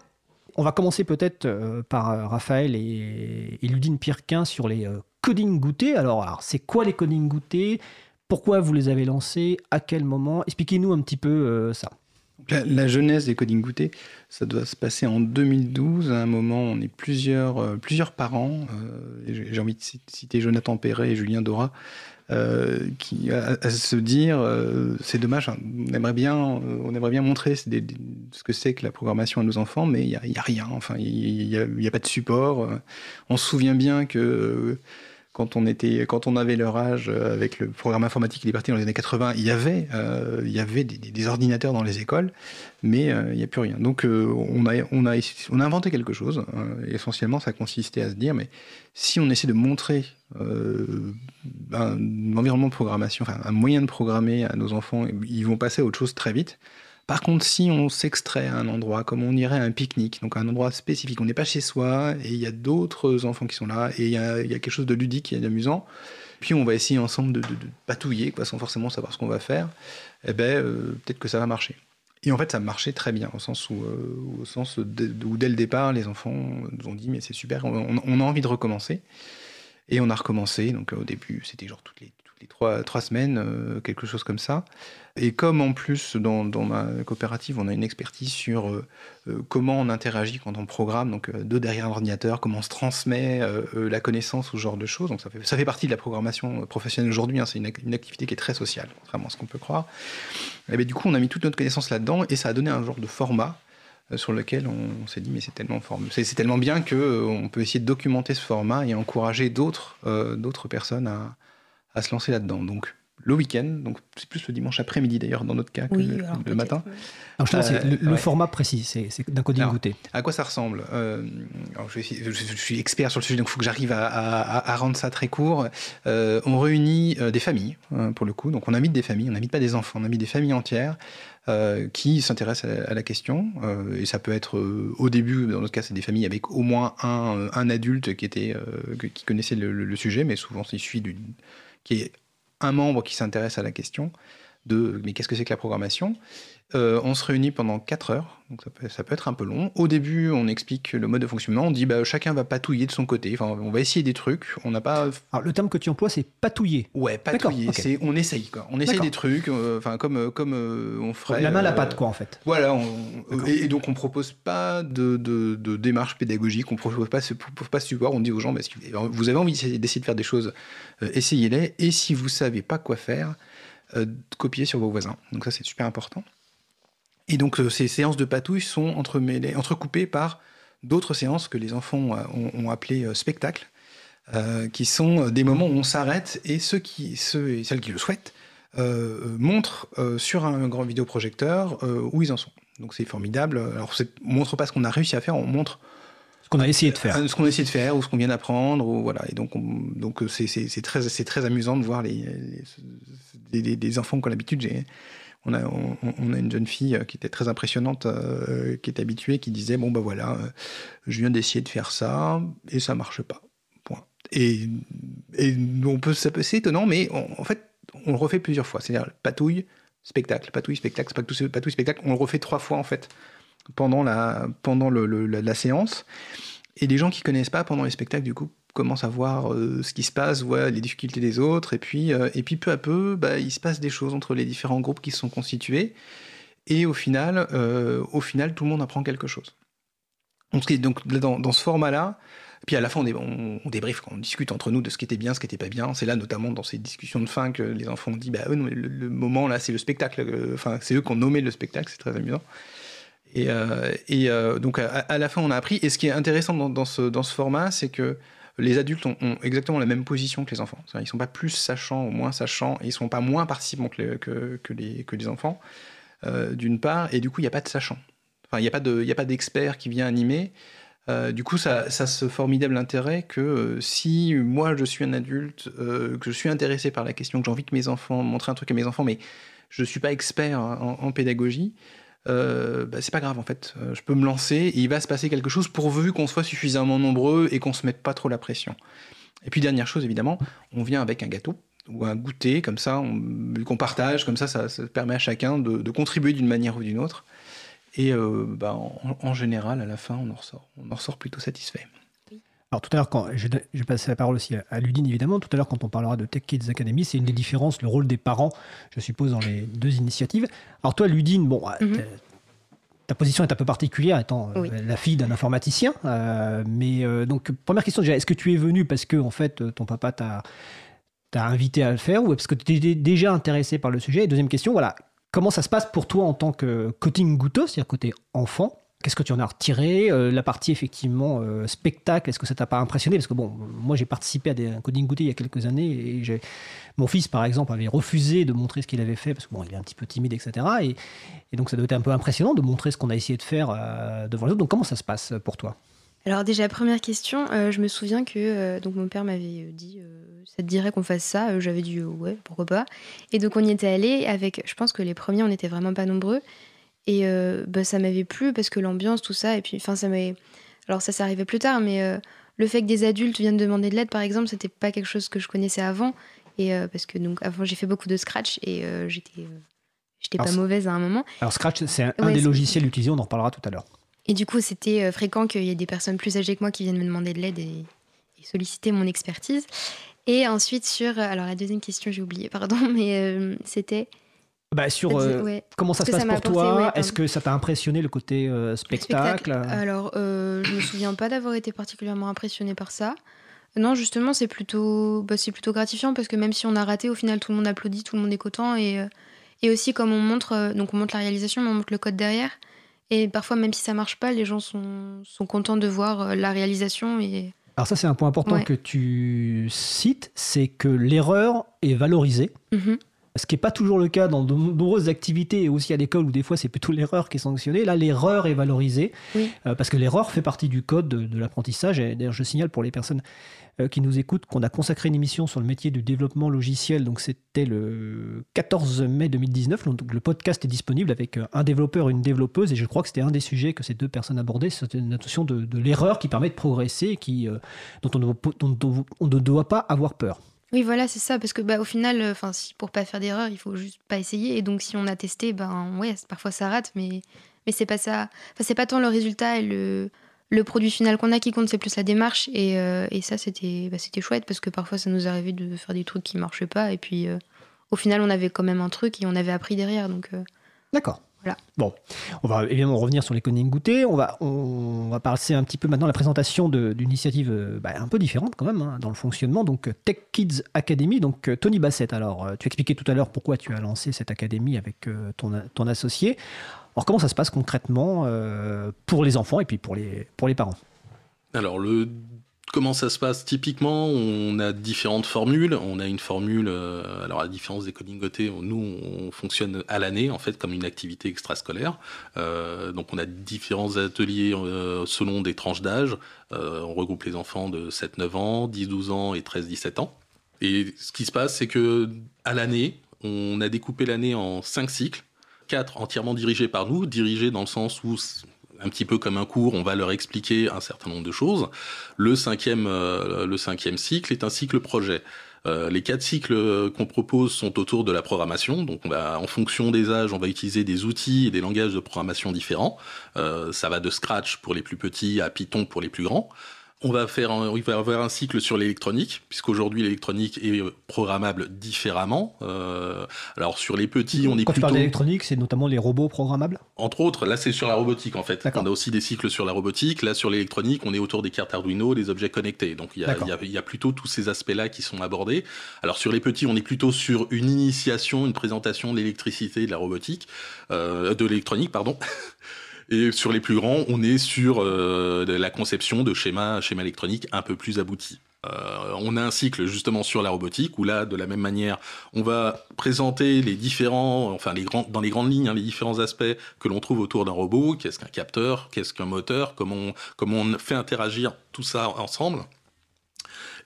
On va commencer peut-être par Raphaël et Ludine Pierquin sur les Coding Goûter. Alors, alors c'est quoi les Coding Goûter? Pourquoi vous les avez lancés? À quel moment? Expliquez-nous un petit peu euh, ça. La, la genèse des Coding Goûter, ça doit se passer en deux mille douze. À un moment, on est plusieurs, euh, plusieurs parents. Euh, et j'ai envie de citer Jonathan Perret et Julien Dorra, euh, qui à, à se dire, euh, c'est dommage. Hein, on aimerait bien, on aimerait bien montrer des, des, ce que c'est que la programmation à nos enfants, mais il y a, y a rien. Enfin, il y a, y a pas de support. On se souvient bien que. Euh, Quand on était, quand on avait leur âge, avec le programme informatique qui est parti dans les années quatre-vingts, il y avait, euh, il y avait des, des ordinateurs dans les écoles, mais euh, il n'y a plus rien. Donc, euh, on a, on a, on a inventé quelque chose. Euh, essentiellement, ça consistait à se dire, mais si on essaie de montrer euh, un, un environnement de programmation, enfin un moyen de programmer à nos enfants, ils vont passer à autre chose très vite. Par contre, si on s'extrait à un endroit, comme on irait à un pique-nique, donc à un endroit spécifique, on n'est pas chez soi, et il y a d'autres enfants qui sont là, et il y a, y a quelque chose de ludique et d'amusant, puis on va essayer ensemble de, de, de patouiller, quoi, sans forcément savoir ce qu'on va faire, eh ben, euh, peut-être que ça va marcher. Et en fait, ça marchait très bien, au sens où, euh, au sens où dès le départ, les enfants nous ont dit « mais c'est super, on, on a envie de recommencer ». Et on a recommencé, donc euh, au début, c'était genre toutes les... Trois, trois semaines, euh, quelque chose comme ça. Et comme en plus, dans, dans ma coopérative, on a une expertise sur euh, euh, comment on interagit quand on programme, donc euh, de derrière l'ordinateur, comment on se transmet euh, la connaissance, ce genre de choses. Donc ça fait, ça fait partie de la programmation professionnelle aujourd'hui. Hein, c'est une, une activité qui est très sociale, contrairement à ce qu'on peut croire. Et bien, du coup, on a mis toute notre connaissance là-dedans et ça a donné un genre de format euh, sur lequel on, on s'est dit, mais c'est tellement, form... c'est, c'est tellement bien qu'on euh, peut essayer de documenter ce format et encourager d'autres, euh, d'autres personnes à... à se lancer là-dedans. Donc, le week-end, donc c'est plus le dimanche après-midi d'ailleurs, dans notre cas, que oui, le, alors, le matin. Oui. Alors, je euh, c'est le, le ouais. format précis, c'est, c'est d'un coding goûter. À quoi ça ressemble euh, alors, je, je, je suis expert sur le sujet, donc il faut que j'arrive à, à, à rendre ça très court. Euh, on réunit euh, des familles, euh, pour le coup. Donc, on invite des familles, on n'invite pas des enfants, on invite des familles entières euh, qui s'intéressent à, à la question. Euh, et ça peut être, euh, au début, dans notre cas, c'est des familles avec au moins un, un adulte qui, était, euh, qui connaissait le, le, le sujet, mais souvent, c'est issu d'une... qui est un membre qui s'intéresse à la question de « mais qu'est-ce que c'est que la programmation ?» euh, On se réunit pendant quatre heures, donc ça peut, ça peut être un peu long. Au début, on explique le mode de fonctionnement, on dit bah, « chacun va patouiller de son côté », enfin, on va essayer des trucs, on n'a pas... Alors, le terme que tu emploies, c'est « patouiller ». Ouais, patouiller, okay. C'est on essaye, quoi. On essaye D'accord. des trucs, enfin euh, comme, comme euh, on ferait... La main à la pâte, quoi, en fait. Voilà, on, et, et donc on ne propose pas de, de, de démarche pédagogique, on ne propose pas ce, pas ce support, on dit aux gens bah, « si vous avez envie d'essayer de faire des choses, euh, essayez-les, et si vous ne savez pas quoi faire... » copier sur vos voisins. Donc ça, c'est super important. Et donc, ces séances de patouille sont entremêlées, entrecoupées par d'autres séances que les enfants ont, ont appelées « spectacles euh, », qui sont des moments où on s'arrête et ceux, qui, ceux et celles qui le souhaitent euh, montrent euh, sur un grand vidéoprojecteur euh, où ils en sont. Donc c'est formidable. Alors, c'est, on ne montre pas ce qu'on a réussi à faire, on montre qu'on a essayé de faire. Ce qu'on a essayé de faire, ou ce qu'on vient d'apprendre, ou voilà. Et donc, on, donc c'est, c'est, c'est, très, c'est très amusant de voir les, les, les, les enfants qu'on a l'habitude. J'ai, on, a, on, on a une jeune fille qui était très impressionnante, euh, qui était habituée, qui disait, bon, ben voilà, euh, je viens d'essayer de faire ça, et ça marche pas. Point. Et, et on peut, ça peut, c'est étonnant, mais on, en fait, on le refait plusieurs fois. C'est-à-dire, patouille, spectacle, patouille, spectacle, patouille, patouille, spectacle. On le refait trois fois, en fait. pendant la pendant le, le, la, la séance, et les gens qui connaissent pas pendant les spectacles du coup commencent à voir euh, ce qui se passe, voient les difficultés des autres, et puis euh, et puis peu à peu bah, il se passe des choses entre les différents groupes qui se sont constitués, et au final euh, au final tout le monde apprend quelque chose. Donc, donc dans, dans ce format là, puis à la fin on, dé, on, on débriefe, on discute entre nous de ce qui était bien, ce qui était pas bien. C'est là notamment dans ces discussions de fin que les enfants ont dit bah eux, le, le moment là c'est le spectacle, enfin c'est eux qui ont nommé le spectacle, c'est très amusant. Et, euh, et euh, donc, à, à la fin, on a appris. Et ce qui est intéressant dans, dans, ce, dans ce format, c'est que les adultes ont, ont exactement la même position que les enfants. C'est-à-dire, ils ne sont pas plus sachants ou moins sachants. Ils ne sont pas moins participants que les, que, que les, que les enfants, euh, d'une part. Et du coup, il n'y a pas de sachant. Enfin, il n'y a pas de, il n'y a pas d'expert qui vient animer. Euh, du coup, ça, ça a ce formidable intérêt que euh, si moi, je suis un adulte, euh, que je suis intéressé par la question, que j'ai envie que mes enfants, montrer un truc à mes enfants, mais je ne suis pas expert en, en pédagogie, Euh, bah c'est pas grave en fait, euh, je peux me lancer et il va se passer quelque chose pourvu qu'on soit suffisamment nombreux et qu'on se mette pas trop la pression. Et puis dernière chose évidemment, on vient avec un gâteau ou un goûter, comme ça on, qu'on partage, comme ça, ça ça permet à chacun de, de contribuer d'une manière ou d'une autre, et euh, bah, en, en général à la fin on en ressort, on en ressort plutôt satisfait. Alors tout à l'heure, quand je vais passer la parole aussi à Ludine, évidemment, tout à l'heure quand on parlera de Tech Kids Academy, c'est une des différences, le rôle des parents, je suppose, dans les deux initiatives. Alors toi, Ludine, bon, mm-hmm. ta position est un peu particulière, étant oui. la fille d'un informaticien, euh, mais euh, donc première question déjà, est-ce que tu es venue parce que en fait ton papa t'a, t'a invité à le faire, ou est-ce que tu étais déjà intéressée par le sujet? Et deuxième question, voilà, comment ça se passe pour toi en tant que coding goûteux, c'est-à-dire côté enfant? Qu'est-ce que tu en as retiré? euh, La partie, effectivement, euh, spectacle, est-ce que ça t'a pas impressionné? Parce que, bon, moi, j'ai participé à des à Coding Goûter il y a quelques années et j'ai... mon fils, par exemple, avait refusé de montrer ce qu'il avait fait parce que, bon, il est un petit peu timide, et cetera. Et, et donc, ça doit être un peu impressionnant de montrer ce qu'on a essayé de faire euh, devant les autres. Donc, comment ça se passe pour toi? Alors, déjà, première question, euh, je me souviens que euh, donc mon père m'avait dit euh, ça te dirait qu'on fasse ça? J'avais dit euh, ouais, pourquoi pas? Et donc, on y était allé avec, je pense que les premiers, on n'était vraiment pas nombreux. Et euh, bah, ça m'avait plu parce que l'ambiance, tout ça, et puis enfin ça m'avait... Alors ça, ça arrivait plus tard, mais euh, le fait que des adultes viennent demander de l'aide, par exemple, c'était pas quelque chose que je connaissais avant, et euh, parce que donc avant j'ai fait beaucoup de Scratch et euh, j'étais euh, j'étais alors, pas mauvaise à un moment. Alors Scratch, c'est un, un ouais, des c'est... logiciels utilisés, on en reparlera tout à l'heure. Et du coup, c'était fréquent qu'il y ait des personnes plus âgées que moi qui viennent me demander de l'aide et, et solliciter mon expertise. Et ensuite sur, alors la deuxième question, j'ai oublié, pardon, mais euh, c'était... Bah sur euh, ouais. Comment ça Est-ce se passe ça pour apporté, toi ouais, est-ce que ça t'a impressionné le côté euh, spectacle, le spectacle alors euh, je me souviens pas d'avoir été particulièrement impressionnée par ça, non, justement c'est plutôt bah, c'est plutôt gratifiant parce que même si on a raté, au final tout le monde applaudit, tout le monde est content, et et aussi comme on montre, donc on montre la réalisation mais on montre le code derrière, et parfois même si ça marche pas, les gens sont sont contents de voir la réalisation. Et alors ça, c'est un point important ouais. que tu cites, c'est que l'erreur est valorisée. Mm-hmm. Ce qui n'est pas toujours le cas dans de nombreuses activités et aussi à l'école, où des fois c'est plutôt l'erreur qui est sanctionnée. Là, l'erreur est valorisée, oui. euh, parce que l'erreur fait partie du code de, de l'apprentissage. Et d'ailleurs, je signale pour les personnes euh, qui nous écoutent qu'on a consacré une émission sur le métier du développement logiciel. Donc c'était le quatorze mai deux mille dix-neuf. Donc le podcast est disponible avec un développeur et une développeuse. Et je crois que c'était un des sujets que ces deux personnes abordaient. C'était une notion de, de l'erreur qui permet de progresser et qui, euh, dont on ne, dont on ne doit pas avoir peur. Oui, voilà, c'est ça, parce que bah, au final, euh, si, pour ne pas faire d'erreur, il ne faut juste pas essayer. Et donc, si on a testé, ben, ouais, parfois ça rate, mais, mais ce n'est pas ça. Enfin, c'est pas tant le résultat et le, le produit final qu'on a qui compte, c'est plus la démarche. Et, euh, et ça, c'était, bah, c'était chouette, parce que parfois, ça nous arrivait de faire des trucs qui ne marchaient pas. Et puis, euh, au final, on avait quand même un truc et on avait appris derrière. Donc, euh... D'accord. Voilà. Bon, on va évidemment revenir sur les Coding Goûter. On va, on va passer un petit peu maintenant à la présentation de, d'une initiative bah, un peu différente quand même hein, dans le fonctionnement. Donc Tech Kids Academy, donc Tony Bassett. Alors, tu expliquais tout à l'heure pourquoi tu as lancé cette académie avec ton, ton associé. Alors, comment ça se passe concrètement euh, pour les enfants et puis pour les, pour les parents? Alors, le... comment ça se passe? Typiquement, on a différentes formules. On a une formule, euh, alors à la différence des Coding Goûter, nous, on fonctionne à l'année, en fait, comme une activité extrascolaire. Euh, donc, on a différents ateliers euh, selon des tranches d'âge. Euh, on regroupe les enfants de sept neuf ans, dix douze ans et treize dix-sept ans. Et ce qui se passe, c'est que à l'année, on a découpé l'année en cinq cycles, quatre entièrement dirigés par nous, dirigés dans le sens où... un petit peu comme un cours, on va leur expliquer un certain nombre de choses. Le cinquième, euh, le cinquième cycle est un cycle projet. Euh, les quatre cycles qu'on propose sont autour de la programmation. Donc, on va, en fonction des âges, on va utiliser des outils et des langages de programmation différents. Euh, ça va de Scratch pour les plus petits à Python pour les plus grands. On va faire, on va avoir un cycle sur l'électronique, puisqu'aujourd'hui l'électronique est programmable différemment. Euh, alors sur les petits, on est plutôt... Quand tu parles d'électronique, c'est notamment les robots programmables? Entre autres, là c'est sur la robotique en fait. D'accord. On a aussi des cycles sur la robotique. Là sur l'électronique, on est autour des cartes Arduino, des objets connectés. Donc il y a, il y a, il y a plutôt tous ces aspects-là qui sont abordés. Alors sur les petits, on est plutôt sur une initiation, une présentation de l'électricité, de la robotique, euh, de l'électronique, pardon. Et sur les plus grands, on est sur euh, la conception de schémas, schémas électroniques un peu plus aboutis. Euh, on a un cycle justement sur la robotique où là, de la même manière, on va présenter les différents, enfin les grands, dans les grandes lignes, hein, les différents aspects que l'on trouve autour d'un robot. Qu'est-ce qu'un capteur? Qu'est-ce qu'un moteur? Comment on, comment on fait interagir tout ça ensemble?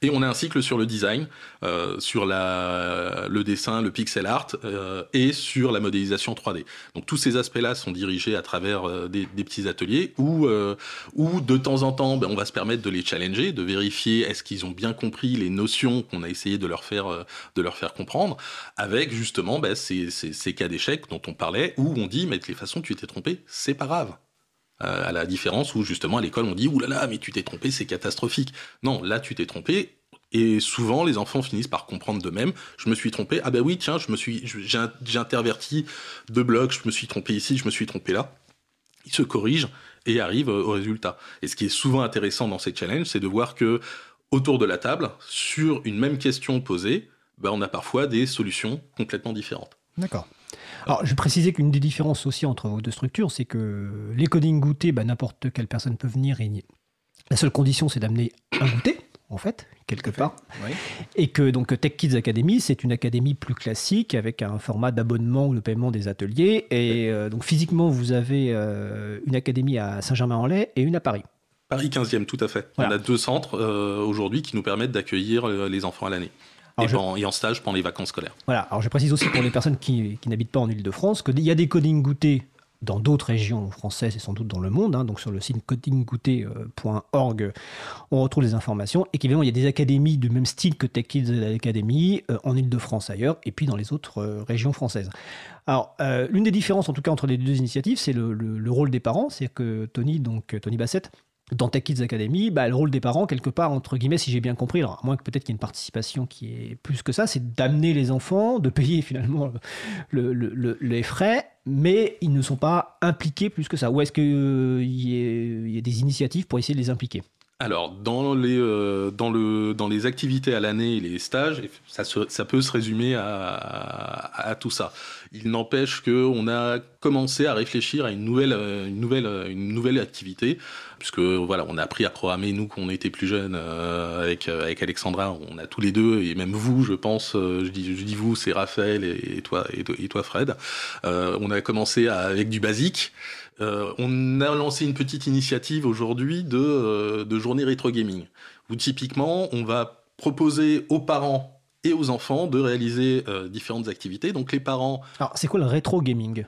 Et on a un cycle sur le design, euh, sur la, le dessin, le pixel art euh, et sur la modélisation trois D. Donc tous ces aspects-là sont dirigés à travers euh, des, des petits ateliers où, euh, où de temps en temps, ben, on va se permettre de les challenger, de vérifier est-ce qu'ils ont bien compris les notions qu'on a essayé de leur faire, euh, de leur faire comprendre, avec justement ben, ces, ces, ces cas d'échec dont on parlait, où on dit « mais de toute façon, tu t'es trompé, c'est pas grave ». à la différence où justement à l'école on dit « Ouh là là, mais tu t'es trompé, c'est catastrophique ». Non, là tu t'es trompé. Et souvent, les enfants finissent par comprendre d'eux-mêmes. Je me suis trompé. Ah ben oui, tiens, je me suis, j'ai, j'ai interverti deux blocs. Je me suis trompé ici, je me suis trompé là. Ils se corrigent et arrivent au résultat. Et ce qui est souvent intéressant dans ces challenges, c'est de voir que autour de la table, sur une même question posée, ben on a parfois des solutions complètement différentes. D'accord. Alors, je précisais qu'une des différences aussi entre vos deux structures, c'est que les coding goûter, ben, n'importe quelle personne peut venir et la seule condition, c'est d'amener un goûter. En fait, quelque part. Oui. Et que donc Tech Kids Academy, c'est une académie plus classique avec un format d'abonnement ou de paiement des ateliers. Et euh, donc physiquement, vous avez euh, une académie à Saint-Germain-en-Laye et une à Paris. Paris quinzième, tout à fait. Voilà. On a deux centres euh, aujourd'hui qui nous permettent d'accueillir euh, les enfants à l'année. Et, je... en, et en stage pendant les vacances scolaires. Voilà, alors je précise aussi pour les personnes qui, qui n'habitent pas en Ile-de-France qu'il y a des coding goûters dans d'autres régions françaises et sans doute dans le monde, hein, donc sur le site coding goûter point org, on retrouve les informations. Et qu'évidemment, il y a des académies du même style que Tech Kids Academy euh, en Ile-de-France ailleurs, et puis dans les autres euh, régions françaises. Alors, euh, l'une des différences, en tout cas, entre les deux initiatives, c'est le, le, le rôle des parents. C'est-à-dire que Tony, donc Tony Bassett, dans Tech Kids Academy, bah, le rôle des parents, quelque part, entre guillemets, si j'ai bien compris, alors à moins que peut-être qu'il y ait une participation qui est plus que ça, c'est d'amener les enfants, de payer finalement le, le, le, les frais, mais ils ne sont pas impliqués plus que ça. Ou est-ce qu'il euh, y, y a des initiatives pour essayer de les impliquer ? Alors, dans les, euh, dans, le, dans les activités à l'année et les stages, ça, se, ça peut se résumer à, à, à tout ça. Il n'empêche qu'on a commencé à réfléchir à une nouvelle, une nouvelle, une nouvelle activité, puisque voilà, on a appris à programmer, nous, quand on était plus jeunes, euh, avec, euh, avec Alexandra, on a tous les deux, et même vous, je pense, euh, je, dis, je dis vous, c'est Raphaël et, et, toi, et, et toi, Fred, euh, on a commencé à, avec du basique. Euh, on a lancé une petite initiative aujourd'hui de, euh, de journée rétro gaming, où typiquement on va proposer aux parents et aux enfants de réaliser euh, différentes activités. Donc les parents... Alors c'est quoi le rétro gaming ?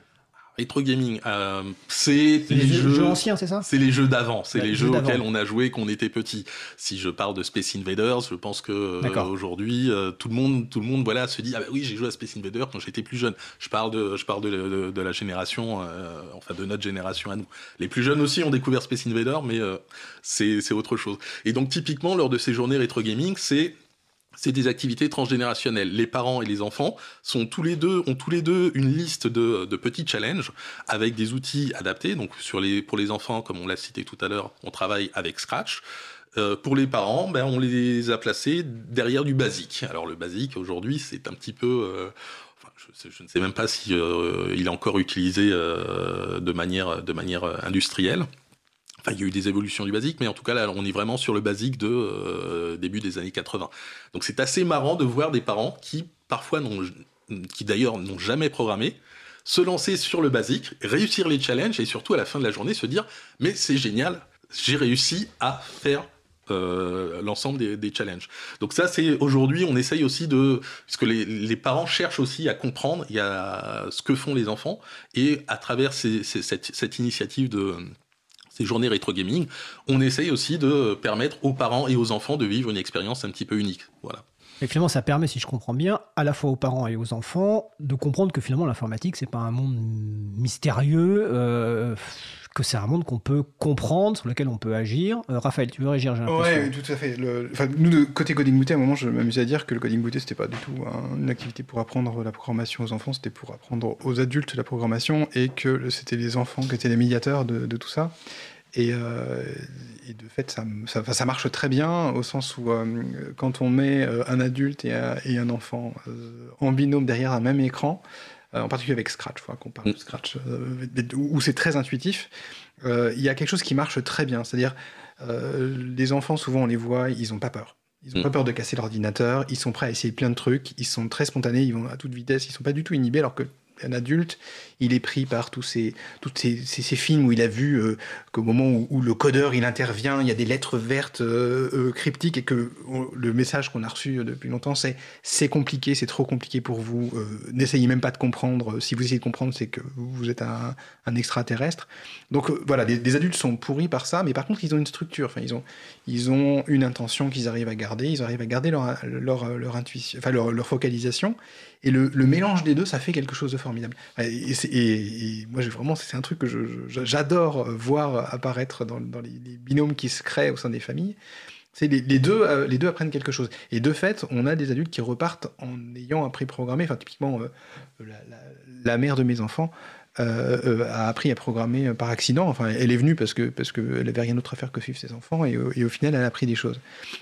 Rétro gaming, euh, c'est, c'est les, les jeux, jeux anciens, c'est ça ? C'est les jeux d'avant, c'est ouais, les, les jeux, jeux auxquels on a joué quand on était petit. Si je parle de Space Invaders, je pense que euh, aujourd'hui euh, tout le monde, tout le monde, voilà, se dit ah bah oui, j'ai joué à Space Invaders quand j'étais plus jeune. Je parle de, je parle de, de, de la génération, euh, enfin de notre génération à nous. Les plus jeunes aussi ont découvert Space Invaders, mais euh, c'est, c'est autre chose. Et donc typiquement lors de ces journées rétro gaming, c'est C'est des activités transgénérationnelles. Les parents et les enfants sont tous les deux, ont tous les deux une liste de, de petits challenges avec des outils adaptés. Donc sur les, pour les enfants, comme on l'a cité tout à l'heure, on travaille avec Scratch. Euh, pour les parents, ben, on les a placés derrière du basique. Alors le basique, aujourd'hui, c'est un petit peu... Euh, enfin, je, je ne sais même pas si euh, il est encore utilisé euh, de manière, de manière industrielle. Enfin, il y a eu des évolutions du basique, mais en tout cas, là, on est vraiment sur le basique de euh, début des années quatre-vingts. Donc, c'est assez marrant de voir des parents qui, parfois, n'ont, qui d'ailleurs n'ont jamais programmé, se lancer sur le basique, réussir les challenges et surtout, à la fin de la journée, se dire « Mais c'est génial, j'ai réussi à faire euh, l'ensemble des, des challenges. » Donc ça, c'est aujourd'hui, on essaye aussi de... Parce que les, les parents cherchent aussi à comprendre il y a ce que font les enfants et à travers ces, ces, cette, cette initiative de... Des journées rétro gaming, on essaye aussi de permettre aux parents et aux enfants de vivre une expérience un petit peu unique. Voilà. Et finalement, ça permet, si je comprends bien, à la fois aux parents et aux enfants de comprendre que finalement l'informatique, c'est pas un monde mystérieux, euh, que c'est un monde qu'on peut comprendre, sur lequel on peut agir. Euh, Raphaël, tu veux réagir, j'ai l'impression. Ouais, tout à fait. Le, enfin, nous, de côté Coding Goûter, à un moment, je m'amusais à dire que le Coding Goûter, c'était pas du tout hein, une activité pour apprendre la programmation aux enfants, c'était pour apprendre aux adultes la programmation et que c'était les enfants qui étaient les médiateurs de, de tout ça. Et, euh, et de fait, ça, ça, ça marche très bien au sens où euh, quand on met euh, un adulte et, euh, et un enfant euh, en binôme derrière un même écran, euh, en particulier avec Scratch, voilà, qu'on parle de Scratch, euh, où c'est très intuitif, euh, il y a quelque chose qui marche très bien. C'est-à-dire, euh, les enfants, souvent, on les voit, ils n'ont pas peur. Ils n'ont mmh. pas peur de casser l'ordinateur, ils sont prêts à essayer plein de trucs, ils sont très spontanés, ils vont à toute vitesse, ils ne sont pas du tout inhibés, alors que un adulte, il est pris par tous ces, tous ces, ces, ces films où il a vu euh, qu'au moment où, où le codeur il intervient, il y a des lettres vertes euh, euh, cryptiques et que on, le message qu'on a reçu depuis longtemps, c'est « c'est compliqué, c'est trop compliqué pour vous, euh, n'essayez même pas de comprendre, si vous essayez de comprendre, c'est que vous êtes un, un extraterrestre ». Donc euh, voilà, des, des adultes sont pourris par ça, mais par contre, ils ont une structure, enfin, ils, ont, ils ont une intention qu'ils arrivent à garder, ils arrivent à garder leur, leur, leur, intuition, enfin, leur, leur focalisation, et le, le mélange des deux, ça fait quelque chose de formidable. formidable. Et, et, et moi, j'ai vraiment, c'est un truc que je, je, j'adore voir apparaître dans, dans les, les binômes qui se créent au sein des familles. C'est les, les, deux, les deux apprennent quelque chose. Et de fait, on a des adultes qui repartent en ayant appris à programmer. Enfin, typiquement, euh, la, la, la mère de mes enfants euh, euh, a appris à programmer par accident. Enfin, elle est venue parce que parce que elle avait rien d'autre à faire que suivre ses enfants. Et, et au final, elle a appris des choses.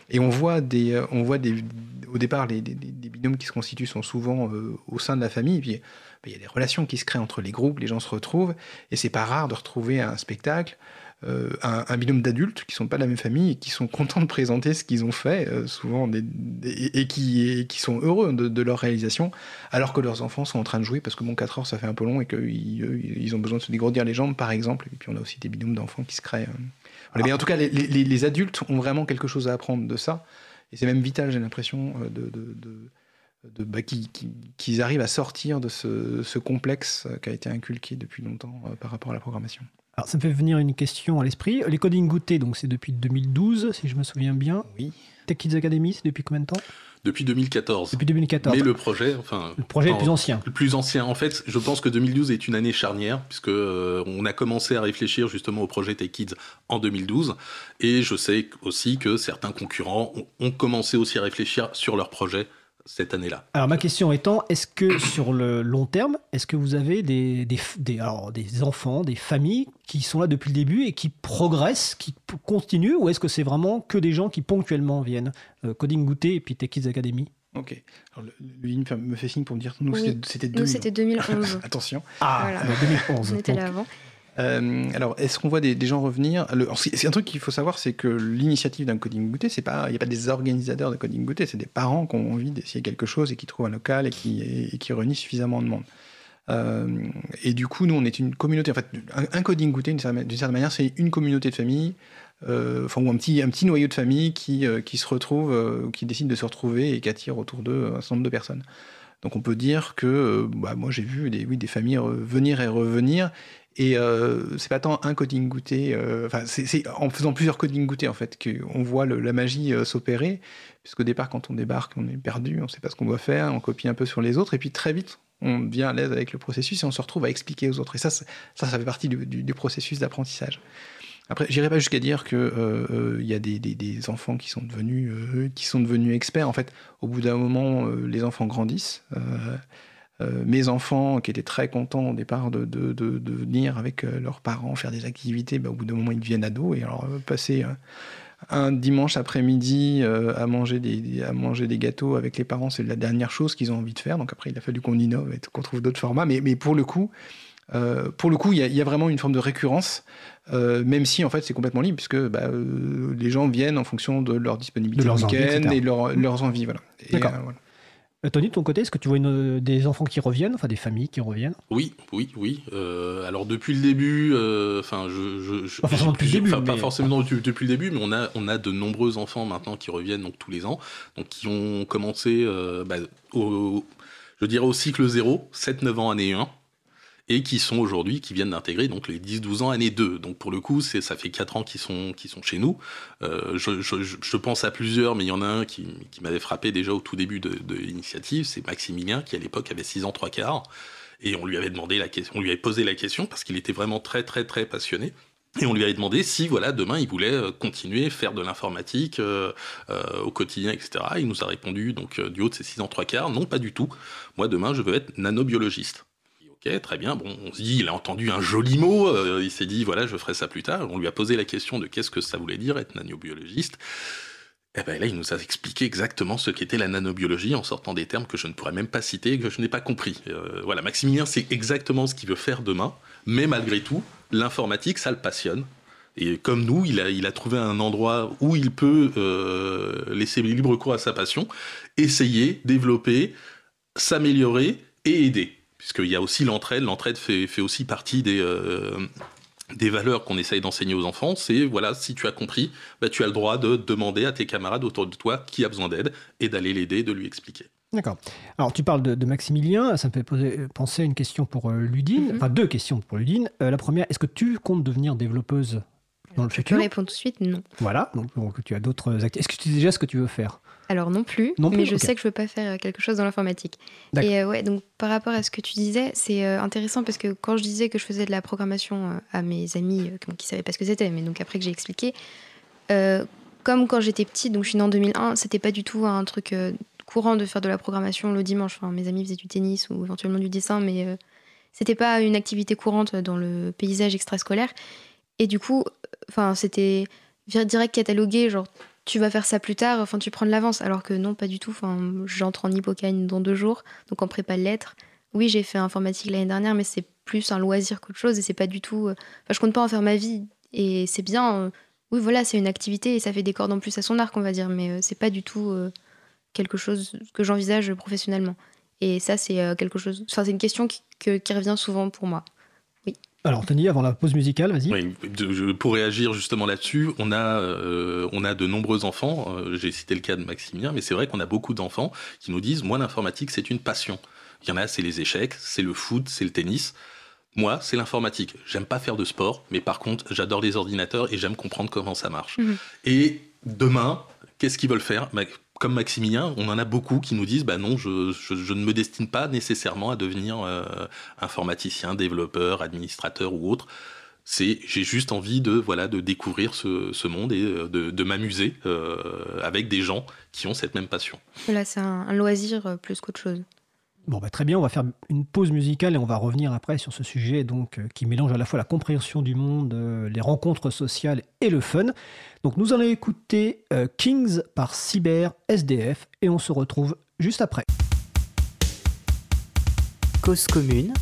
Et on voit des, on voit des, au départ, les, les, les binômes qui se constituent sont souvent euh, au sein de la famille. Et puis, il y a des relations qui se créent entre les groupes. Les gens se retrouvent. Et c'est pas rare de retrouver un spectacle. Euh, un, un binôme d'adultes qui ne sont pas de la même famille et qui sont contents de présenter ce qu'ils ont fait, euh, souvent, des, des, et, et, qui, et qui sont heureux de, de leur réalisation, alors que leurs enfants sont en train de jouer parce que, bon, quatre heures, ça fait un peu long et qu'ils ils ont besoin de se dégourdir les jambes, par exemple. Et puis, on a aussi des binômes d'enfants qui se créent. Euh... Mais en tout cas, les, les, les adultes ont vraiment quelque chose à apprendre de ça. Et c'est même vital, j'ai l'impression, de, de, de, de, bah, qu'ils, qu'ils arrivent à sortir de ce, ce complexe qui a été inculqué depuis longtemps euh, par rapport à la programmation. Alors, ça me fait venir une question à l'esprit. Les Coding Goûter, donc c'est depuis deux mille douze, si je me souviens bien. Oui. Tech Kids Academy, c'est depuis combien de temps ? Depuis deux mille quatorze. Depuis deux mille quatorze. Mais le projet, enfin, le projet enfin, est plus ancien. Le plus ancien, en fait, je pense que deux mille douze est une année charnière puisque euh, on a commencé à réfléchir justement au projet Tech Kids en deux mille douze. Et je sais aussi que certains concurrents ont, ont commencé aussi à réfléchir sur leur projet cette année-là. Alors ma question étant, est-ce que sur le long terme, est-ce que vous avez des, des, des, alors, des enfants, des familles qui sont là depuis le début et qui progressent, qui p- continuent, ou est-ce que c'est vraiment que des gens qui ponctuellement viennent euh, Coding Goûter et puis Tech Kids Academy? Ok. Alors, Ludine me fait signe pour me dire nous, oui. c'était, c'était, nous c'était deux mille onze. Attention. Ah, voilà. deux mille onze. On était là avant. Euh, alors, est-ce qu'on voit des, des gens revenir ? Le, alors, c'est, c'est un truc qu'il faut savoir, c'est que l'initiative d'un Coding Goûter, c'est pas, il n'y a pas des organisateurs de Coding Goûter, c'est des parents qui ont envie d'essayer quelque chose et qui trouvent un local et qui, et, et qui réunissent suffisamment de monde. Euh, et du coup, nous, on est une communauté. En fait, un, un Coding Goûter, d'une certaine, d'une certaine manière, c'est une communauté de famille, euh, enfin, ou un petit, un petit noyau de famille qui, euh, qui se retrouve, euh, qui décide de se retrouver et qui attire autour d'eux un certain nombre de personnes. Donc, on peut dire que, bah, moi, j'ai vu des, oui, des familles venir et revenir. Et euh, c'est pas tant un Coding Goûter, euh, enfin c'est, c'est en faisant plusieurs Coding Goûter en fait qu'on voit le, la magie euh, s'opérer, puisqu'au départ quand on débarque on est perdu, on sait pas ce qu'on doit faire, on copie un peu sur les autres et puis très vite on devient à l'aise avec le processus et on se retrouve à expliquer aux autres. Et ça ça ça fait partie du, du, du processus d'apprentissage. Après, j'irai pas jusqu'à dire que euh, euh, y a des, des, des enfants qui sont devenus euh, qui sont devenus experts. En fait, au bout d'un moment, euh, les enfants grandissent. Euh, Euh, mes enfants qui étaient très contents au départ de, de, de, de venir avec euh, leurs parents faire des activités, bah, au bout d'un moment ils deviennent ados et alors euh, passer euh, un dimanche après-midi euh, à, manger des, à manger des gâteaux avec les parents, c'est la dernière chose qu'ils ont envie de faire, donc après il a fallu qu'on innove et qu'on trouve d'autres formats, mais, mais pour le coup Euh, pour le coup, il y, y a vraiment une forme de récurrence, euh, même si en fait c'est complètement libre, puisque bah, euh, les gens viennent en fonction de leur disponibilité, de leurs week-end envies, et leur, leurs envies. Voilà. Et, D'accord. Euh, voilà. Tony, de ton côté, est-ce que tu vois une, des enfants qui reviennent, enfin des familles qui reviennent ? Oui, oui, oui. Euh, alors depuis le début, euh, je, je, je, pas forcément depuis le début, mais... pas forcément depuis, depuis le début, mais on a, on a de nombreux enfants maintenant qui reviennent donc tous les ans, donc qui ont commencé, euh, bah, au, je dirais au cycle zéro, sept neuf ans année un, et qui sont aujourd'hui, qui viennent d'intégrer donc les dix douze ans année deux. Donc pour le coup, c'est, ça fait quatre ans qu'ils sont, qu'ils sont chez nous. Euh, je, je, je pense à plusieurs, mais il y en a un qui, qui m'avait frappé déjà au tout début de, de l'initiative, c'est Maximilien, qui à l'époque avait six ans trois quarts, et on lui avait demandé la question, on lui avait posé la question, parce qu'il était vraiment très très très passionné, et on lui avait demandé si voilà demain il voulait continuer, faire de l'informatique euh, euh, au quotidien, et cetera. Il nous a répondu, donc du haut de ses six ans trois quarts, non pas du tout, moi demain je veux être nanobiologiste. Ok, très bien, bon, on se dit, il a entendu un joli mot, euh, il s'est dit, voilà, je ferai ça plus tard. On lui a posé la question de qu'est-ce que ça voulait dire être nanobiologiste. Et bien là, il nous a expliqué exactement ce qu'était la nanobiologie en sortant des termes que je ne pourrais même pas citer et que je n'ai pas compris. Euh, voilà, Maximilien, c'est exactement ce qu'il veut faire demain, mais malgré tout, l'informatique, ça le passionne. Et comme nous, il a, il a trouvé un endroit où il peut euh, laisser libre cours à sa passion, essayer, développer, s'améliorer et aider. Puisqu'il y a aussi l'entraide, l'entraide fait, fait aussi partie des, euh, des valeurs qu'on essaye d'enseigner aux enfants, c'est, voilà, si tu as compris, bah, tu as le droit de demander à tes camarades autour de toi qui a besoin d'aide, et d'aller l'aider, de lui expliquer. D'accord. Alors, tu parles de, de Maximilien, ça me fait poser, penser à une question pour euh, Ludine, mm-hmm. enfin deux questions pour Ludine. Euh, la première, est-ce que tu comptes devenir développeuse ? dans le futur? Je réponds tout de suite non. Voilà, donc, donc tu as d'autres activités. Est-ce que tu sais déjà ce que tu veux faire? Alors non plus, non plus mais je okay. sais que je ne veux pas faire quelque chose dans l'informatique. D'accord. Et euh, ouais, donc par rapport à ce que tu disais, c'est euh, intéressant parce que quand je disais que je faisais de la programmation euh, à mes amis euh, qui ne savaient pas ce que c'était, mais donc après que j'ai expliqué, euh, comme quand j'étais petite, donc je suis née en deux mille un, c'était pas du tout un truc euh, courant de faire de la programmation le dimanche. Enfin, mes amis faisaient du tennis ou éventuellement du dessin, mais euh, c'était pas une activité courante dans le paysage extrascolaire. Et du coup, enfin, c'était direct catalogué, genre tu vas faire ça plus tard, enfin tu prends de l'avance, alors que non, pas du tout. Enfin, j'entre en hypocagne dans deux jours, donc en prépa de lettres. Oui, j'ai fait informatique l'année dernière, mais c'est plus un loisir qu'autre chose, et c'est pas du tout. Enfin, je compte pas en faire ma vie, et c'est bien. Oui, voilà, c'est une activité et ça fait des cordes en plus à son arc, on va dire, mais c'est pas du tout quelque chose que j'envisage professionnellement. Et ça, c'est quelque chose. Enfin, c'est une question qui, qui revient souvent pour moi. Alors Tony, avant la pause musicale, vas-y. Oui, pour réagir justement là-dessus, on a, euh, on a de nombreux enfants, euh, j'ai cité le cas de Maximilien, mais c'est vrai qu'on a beaucoup d'enfants qui nous disent « moi l'informatique c'est une passion ». Il y en a, c'est les échecs, c'est le foot, c'est le tennis. Moi, c'est l'informatique. J'aime pas faire de sport, mais par contre, j'adore les ordinateurs et j'aime comprendre comment ça marche. Mmh. Et demain, qu'est-ce qu'ils veulent faire ? Comme Maximilien, on en a beaucoup qui nous disent bah non, je, je, je ne me destine pas nécessairement à devenir euh, informaticien, développeur, administrateur ou autre. C'est j'ai juste envie de voilà de découvrir ce, ce monde et de, de m'amuser euh, avec des gens qui ont cette même passion. Voilà, c'est un, un loisir plus qu'autre chose. Bon, bah, très bien, on va faire une pause musicale et on va revenir après sur ce sujet donc, qui mélange à la fois la compréhension du monde, euh, les rencontres sociales et le fun. Donc nous allons écouter euh, Kings par Cyber S D F et on se retrouve juste après. Cause commune.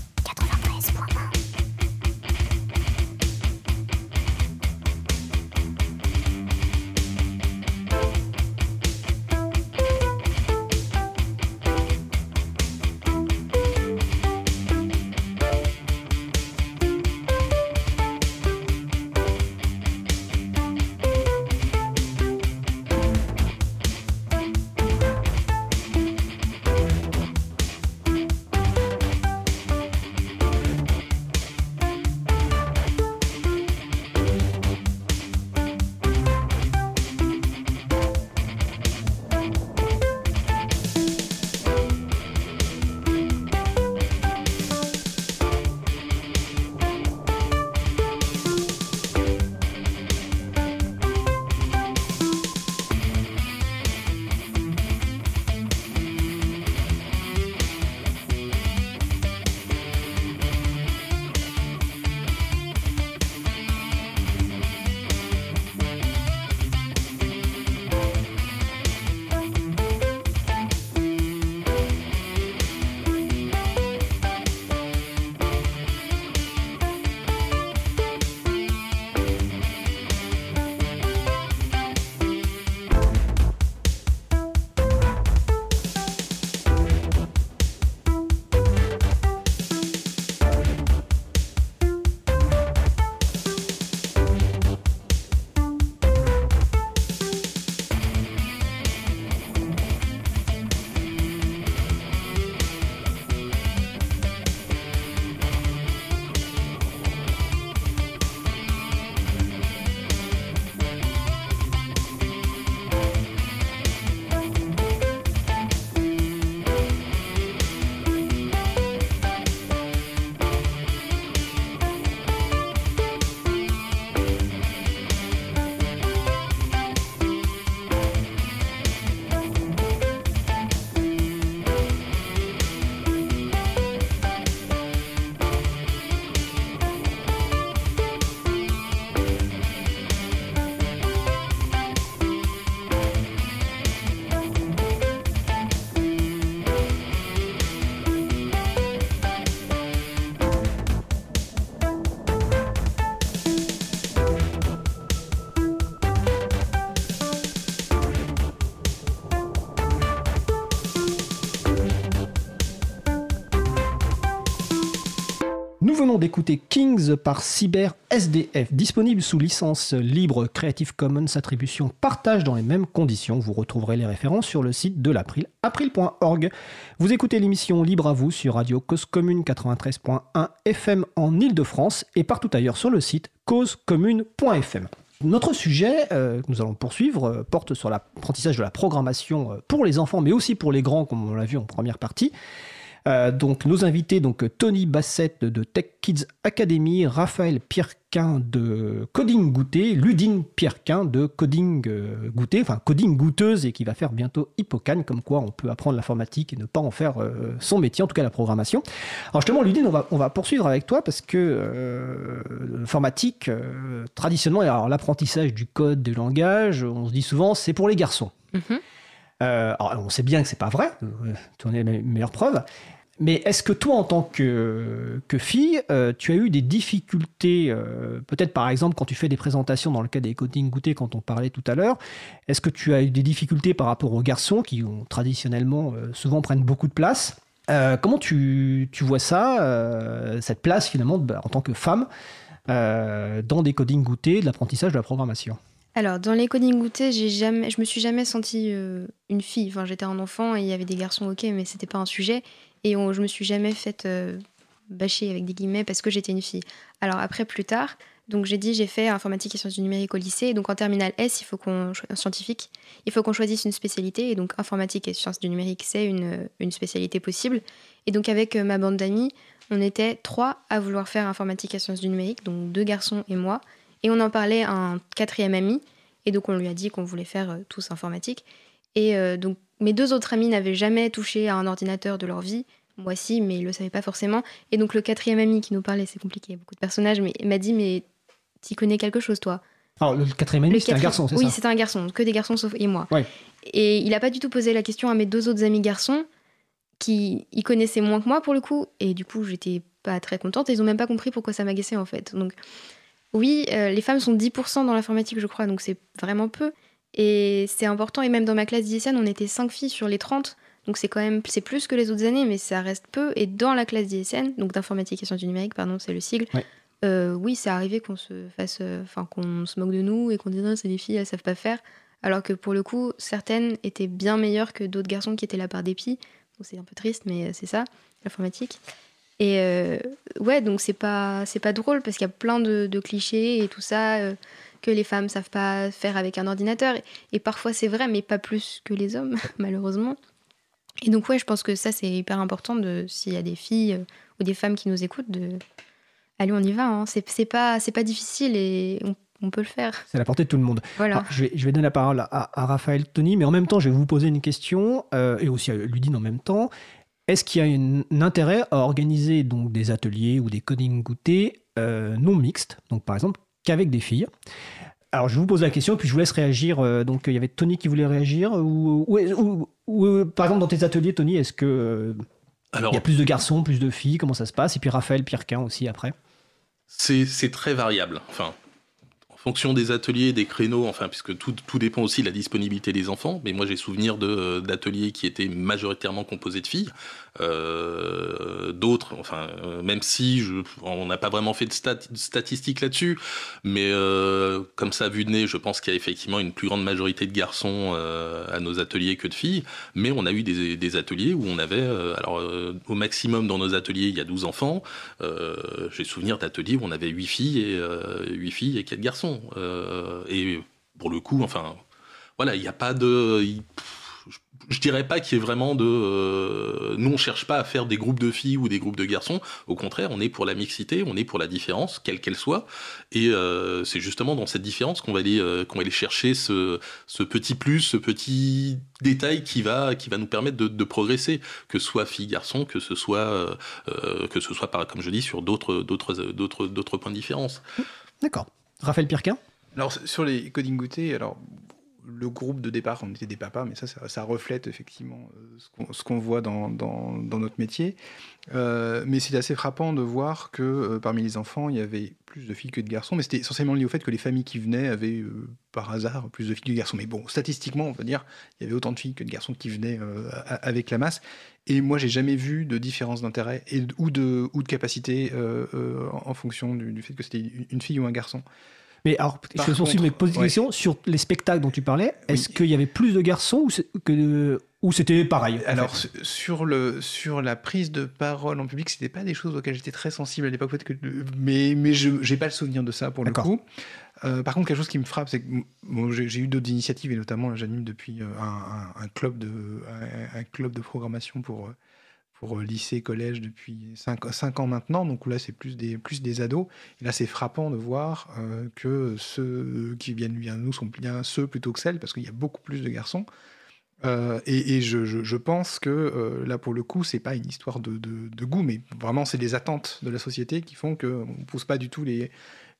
Nous venons d'écouter Kings par Cyber S D F, disponible sous licence libre Creative Commons Attribution Partage dans les mêmes conditions. Vous retrouverez les références sur le site de l'April, april point org. Vous écoutez l'émission Libre à vous sur Radio Cause Commune quatre-vingt-treize point un F M en Ile-de-France et partout ailleurs sur le site cause commune point F M. Notre sujet, euh, que nous allons poursuivre, euh, porte sur l'apprentissage de la programmation euh, pour les enfants, mais aussi pour les grands, comme on l'a vu en première partie. Euh, donc, nos invités, donc, Tony Bassett de Tech Kids Academy, Raphaël Pierquin de Coding Goûter, Ludine Pierquin de Coding euh, Goûter, enfin Coding Goûteuse, et qui va faire bientôt Hippocane, comme quoi on peut apprendre l'informatique et ne pas en faire euh, son métier, en tout cas la programmation. Alors justement, Ludine, on va, on va poursuivre avec toi, parce que euh, l'informatique, euh, traditionnellement, alors, l'apprentissage du code, du langage, on se dit souvent, c'est pour les garçons. Mm-hmm. Euh, alors, on sait bien que c'est pas vrai, euh, tu en es la meilleure preuve. Mais est-ce que toi, en tant que, que fille, euh, tu as eu des difficultés, euh, peut-être par exemple quand tu fais des présentations dans le cas des Coding Goûter, quand on parlait tout à l'heure, est-ce que tu as eu des difficultés par rapport aux garçons qui ont, traditionnellement, euh, souvent prennent beaucoup de place ? euh, Comment tu, tu vois ça, euh, cette place finalement bah, en tant que femme, euh, dans des Coding Goûter, de l'apprentissage de la programmation ? Alors, dans les Coding Goûter, j'ai jamais, je me suis jamais sentie euh, une fille. Enfin, j'étais un enfant et il y avait des garçons, ok, mais c'était pas un sujet. Et on, je me suis jamais faite euh, bâcher avec des guillemets parce que j'étais une fille. Alors après, plus tard, donc j'ai dit, j'ai fait informatique et sciences du numérique au lycée. Et donc en terminale S, il faut qu'on scientifique, il faut qu'on choisisse une spécialité. Et donc informatique et sciences du numérique, c'est une, une spécialité possible. Et donc avec euh, ma bande d'amis, on était trois à vouloir faire informatique et sciences du numérique, donc deux garçons et moi. Et on en parlait à un quatrième ami, et donc on lui a dit qu'on voulait faire euh, tous informatique. Et euh, donc mes deux autres amis n'avaient jamais touché à un ordinateur de leur vie, moi si, mais ils le savaient pas forcément. Et donc le quatrième ami qui nous parlait, c'est compliqué, il y a beaucoup de personnages, mais il m'a dit, mais t'y connais quelque chose toi? Alors le quatrième ami, c'était un garçon, c'est ça? Oui, c'était un garçon, que des garçons sauf et moi. Ouais. Et il a pas du tout posé la question à mes deux autres amis garçons, qui y connaissaient moins que moi pour le coup, et du coup j'étais pas très contente, et ils ont même pas compris pourquoi ça m'agaçait en fait. Donc... Oui, euh, les femmes sont dix pour cent dans l'informatique, je crois, donc c'est vraiment peu. Et c'est important, et même dans ma classe d'I S N, on était cinq filles sur les trente, donc c'est quand même c'est plus que les autres années, mais ça reste peu. Et dans la classe d'I S N, donc d'informatique et sciences du numérique, pardon, c'est le sigle, ouais. euh, oui, c'est arrivé qu'on se fasse, enfin, euh, qu'on se moque de nous et qu'on dise « non, c'est des filles, elles savent pas faire », alors que pour le coup, certaines étaient bien meilleures que d'autres garçons qui étaient là par dépit. Bon, c'est un peu triste, mais c'est ça, l'informatique. Et euh, ouais, donc c'est pas, c'est pas drôle parce qu'il y a plein de, de clichés et tout ça, euh, que les femmes savent pas faire avec un ordinateur. Et, et parfois c'est vrai, mais pas plus que les hommes, malheureusement. Et donc ouais, je pense que ça c'est hyper important de, s'il y a des filles euh, ou des femmes qui nous écoutent, de... allez on y va, hein. c'est, c'est, pas, c'est pas difficile et on On peut le faire. C'est à la portée de tout le monde. Voilà. Alors, je, vais, je vais donner la parole à, à Raphaël, Tony, mais en même temps, je vais vous poser une question, euh, et aussi à Ludine en même temps. Est-ce qu'il y a une, un intérêt à organiser donc, des ateliers ou des Coding Goûter euh, non mixtes, donc par exemple qu'avec des filles? Alors, je vous pose la question, et puis je vous laisse réagir. Donc, il y avait Tony qui voulait réagir. Ou, ou, ou, ou par exemple, dans tes ateliers, Tony, est-ce que euh, Alors, il y a plus de garçons, plus de filles? Comment ça se passe? Et puis Raphaël Pierquin aussi, après. C'est, c'est très variable. Enfin... fonction des ateliers, des créneaux, enfin, puisque tout, tout dépend aussi de la disponibilité des enfants. Mais moi, j'ai souvenir de, d'ateliers qui étaient majoritairement composés de filles. Euh, d'autres, enfin, même si je, on n'a pas vraiment fait de stat, statistiques là-dessus, mais euh, comme ça, vu de nez, je pense qu'il y a effectivement une plus grande majorité de garçons euh, à nos ateliers que de filles. Mais on a eu des, des ateliers où on avait, euh, alors, euh, au maximum dans nos ateliers, il y a douze enfants. Euh, j'ai souvenir d'ateliers où on avait huit filles et, euh, huit filles et quatre garçons. Euh, et pour le coup, enfin, voilà, il n'y a pas de... Y, je, je dirais pas qu'il y ait vraiment de... Euh, nous, on ne cherche pas à faire des groupes de filles ou des groupes de garçons. Au contraire, on est pour la mixité, on est pour la différence, quelle qu'elle soit. Et euh, c'est justement dans cette différence qu'on va aller, euh, qu'on va aller chercher ce, ce petit plus, ce petit détail qui va, qui va nous permettre de, de progresser, que ce soit fille-garçon, que ce soit, euh, que ce soit comme je dis, sur d'autres, d'autres, d'autres, d'autres points de différence. D'accord. Raphaël Pierquin ? Alors, sur les Coding Goûter, alors, le groupe de départ, on était des papas, mais ça, ça, ça reflète effectivement ce qu'on, ce qu'on voit dans, dans, dans notre métier. Euh, mais c'est assez frappant de voir que euh, parmi les enfants, il y avait plus de filles que de garçons, mais c'était essentiellement lié au fait que les familles qui venaient avaient, euh, par hasard, plus de filles que de garçons. Mais bon, statistiquement, on va dire, il y avait autant de filles que de garçons qui venaient euh, avec la masse. Et moi, j'ai jamais vu de différence d'intérêt et, ou, de, ou de capacité euh, euh, en fonction du, du fait que c'était une fille ou un garçon. Mais alors, par je poursuis mes questions ouais. sur les spectacles dont tu parlais. Est-ce oui. qu'il y avait plus de garçons ou, que de, ou c'était pareil? Alors, fait. sur le sur la prise de parole en public, c'était pas des choses auxquelles j'étais très sensible à l'époque, peut-être que mais mais je j'ai pas le souvenir de ça pour D'accord. le coup. Euh, par contre, quelque chose qui me frappe, c'est que bon, j'ai, j'ai eu d'autres initiatives et notamment là, j'anime depuis un, un, un club de un, un club de programmation pour pour lycée, collège depuis cinq ans maintenant, donc là c'est plus des, plus des ados, et là c'est frappant de voir euh, que ceux qui viennent bien nous sont bien ceux plutôt que celles, parce qu'il y a beaucoup plus de garçons, euh, et, et je, je, je pense que euh, là pour le coup c'est pas une histoire de, de, de goût, mais vraiment c'est des attentes de la société qui font qu'on ne pousse pas du tout les,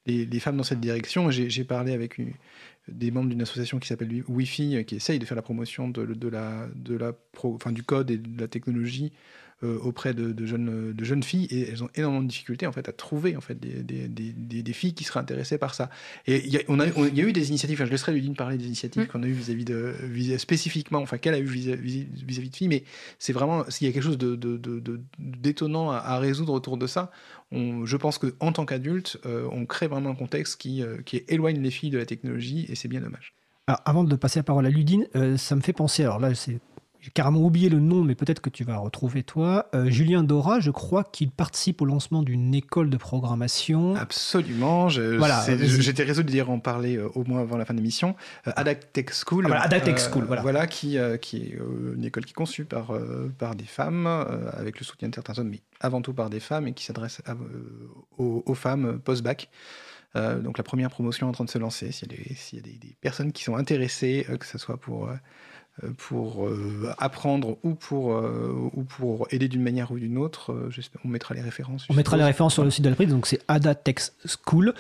les, les femmes dans cette direction. J'ai, j'ai parlé avec une, des membres d'une association qui s'appelle Wi-Fi, qui essaye de faire la promotion de, de la, de la pro, enfin, du code et de la technologie Euh, auprès de, de, jeunes, de jeunes filles, et elles ont énormément de difficultés en fait, à trouver en fait, des, des, des, des filles qui seraient intéressées par ça. Et il y, y a eu des initiatives, enfin, je laisserai Ludine parler des initiatives mmh. qu'on a eues vis-à-vis de, vis, spécifiquement, enfin qu'elle a eues vis-à-vis, vis-à-vis de filles, mais c'est vraiment, s'il y a quelque chose de, de, de, de, d'étonnant à, à résoudre autour de ça, on, je pense qu'en tant qu'adulte, euh, on crée vraiment un contexte qui, euh, qui éloigne les filles de la technologie, et c'est bien dommage. Alors, avant de passer la parole à Ludine, euh, ça me fait penser, alors là c'est j'ai carrément oublié le nom, mais peut-être que tu vas retrouver toi. Euh, Julien Dorra, je crois qu'il participe au lancement d'une école de programmation. Absolument. Je, voilà, c'est, je, j'étais résolu d'y en parler euh, au moins avant la fin de l'émission. Euh, Ada Tech School. Ah, voilà, Ada Tech School. Euh, voilà, voilà qui, euh, qui est euh, une école qui est conçue par, euh, par des femmes, euh, avec le soutien de certains hommes, mais avant tout par des femmes, et qui s'adresse à, euh, aux, aux femmes post-bac. Euh, donc la première promotion est en train de se lancer. S'il y a des, s'il y a des, des personnes qui sont intéressées, euh, que ce soit pour... Euh, pour euh, apprendre ou pour, euh, ou pour aider d'une manière ou d'une autre. Euh, on mettra les références. On mettra les références sur le site de l'April, donc c'est Ada Tech School.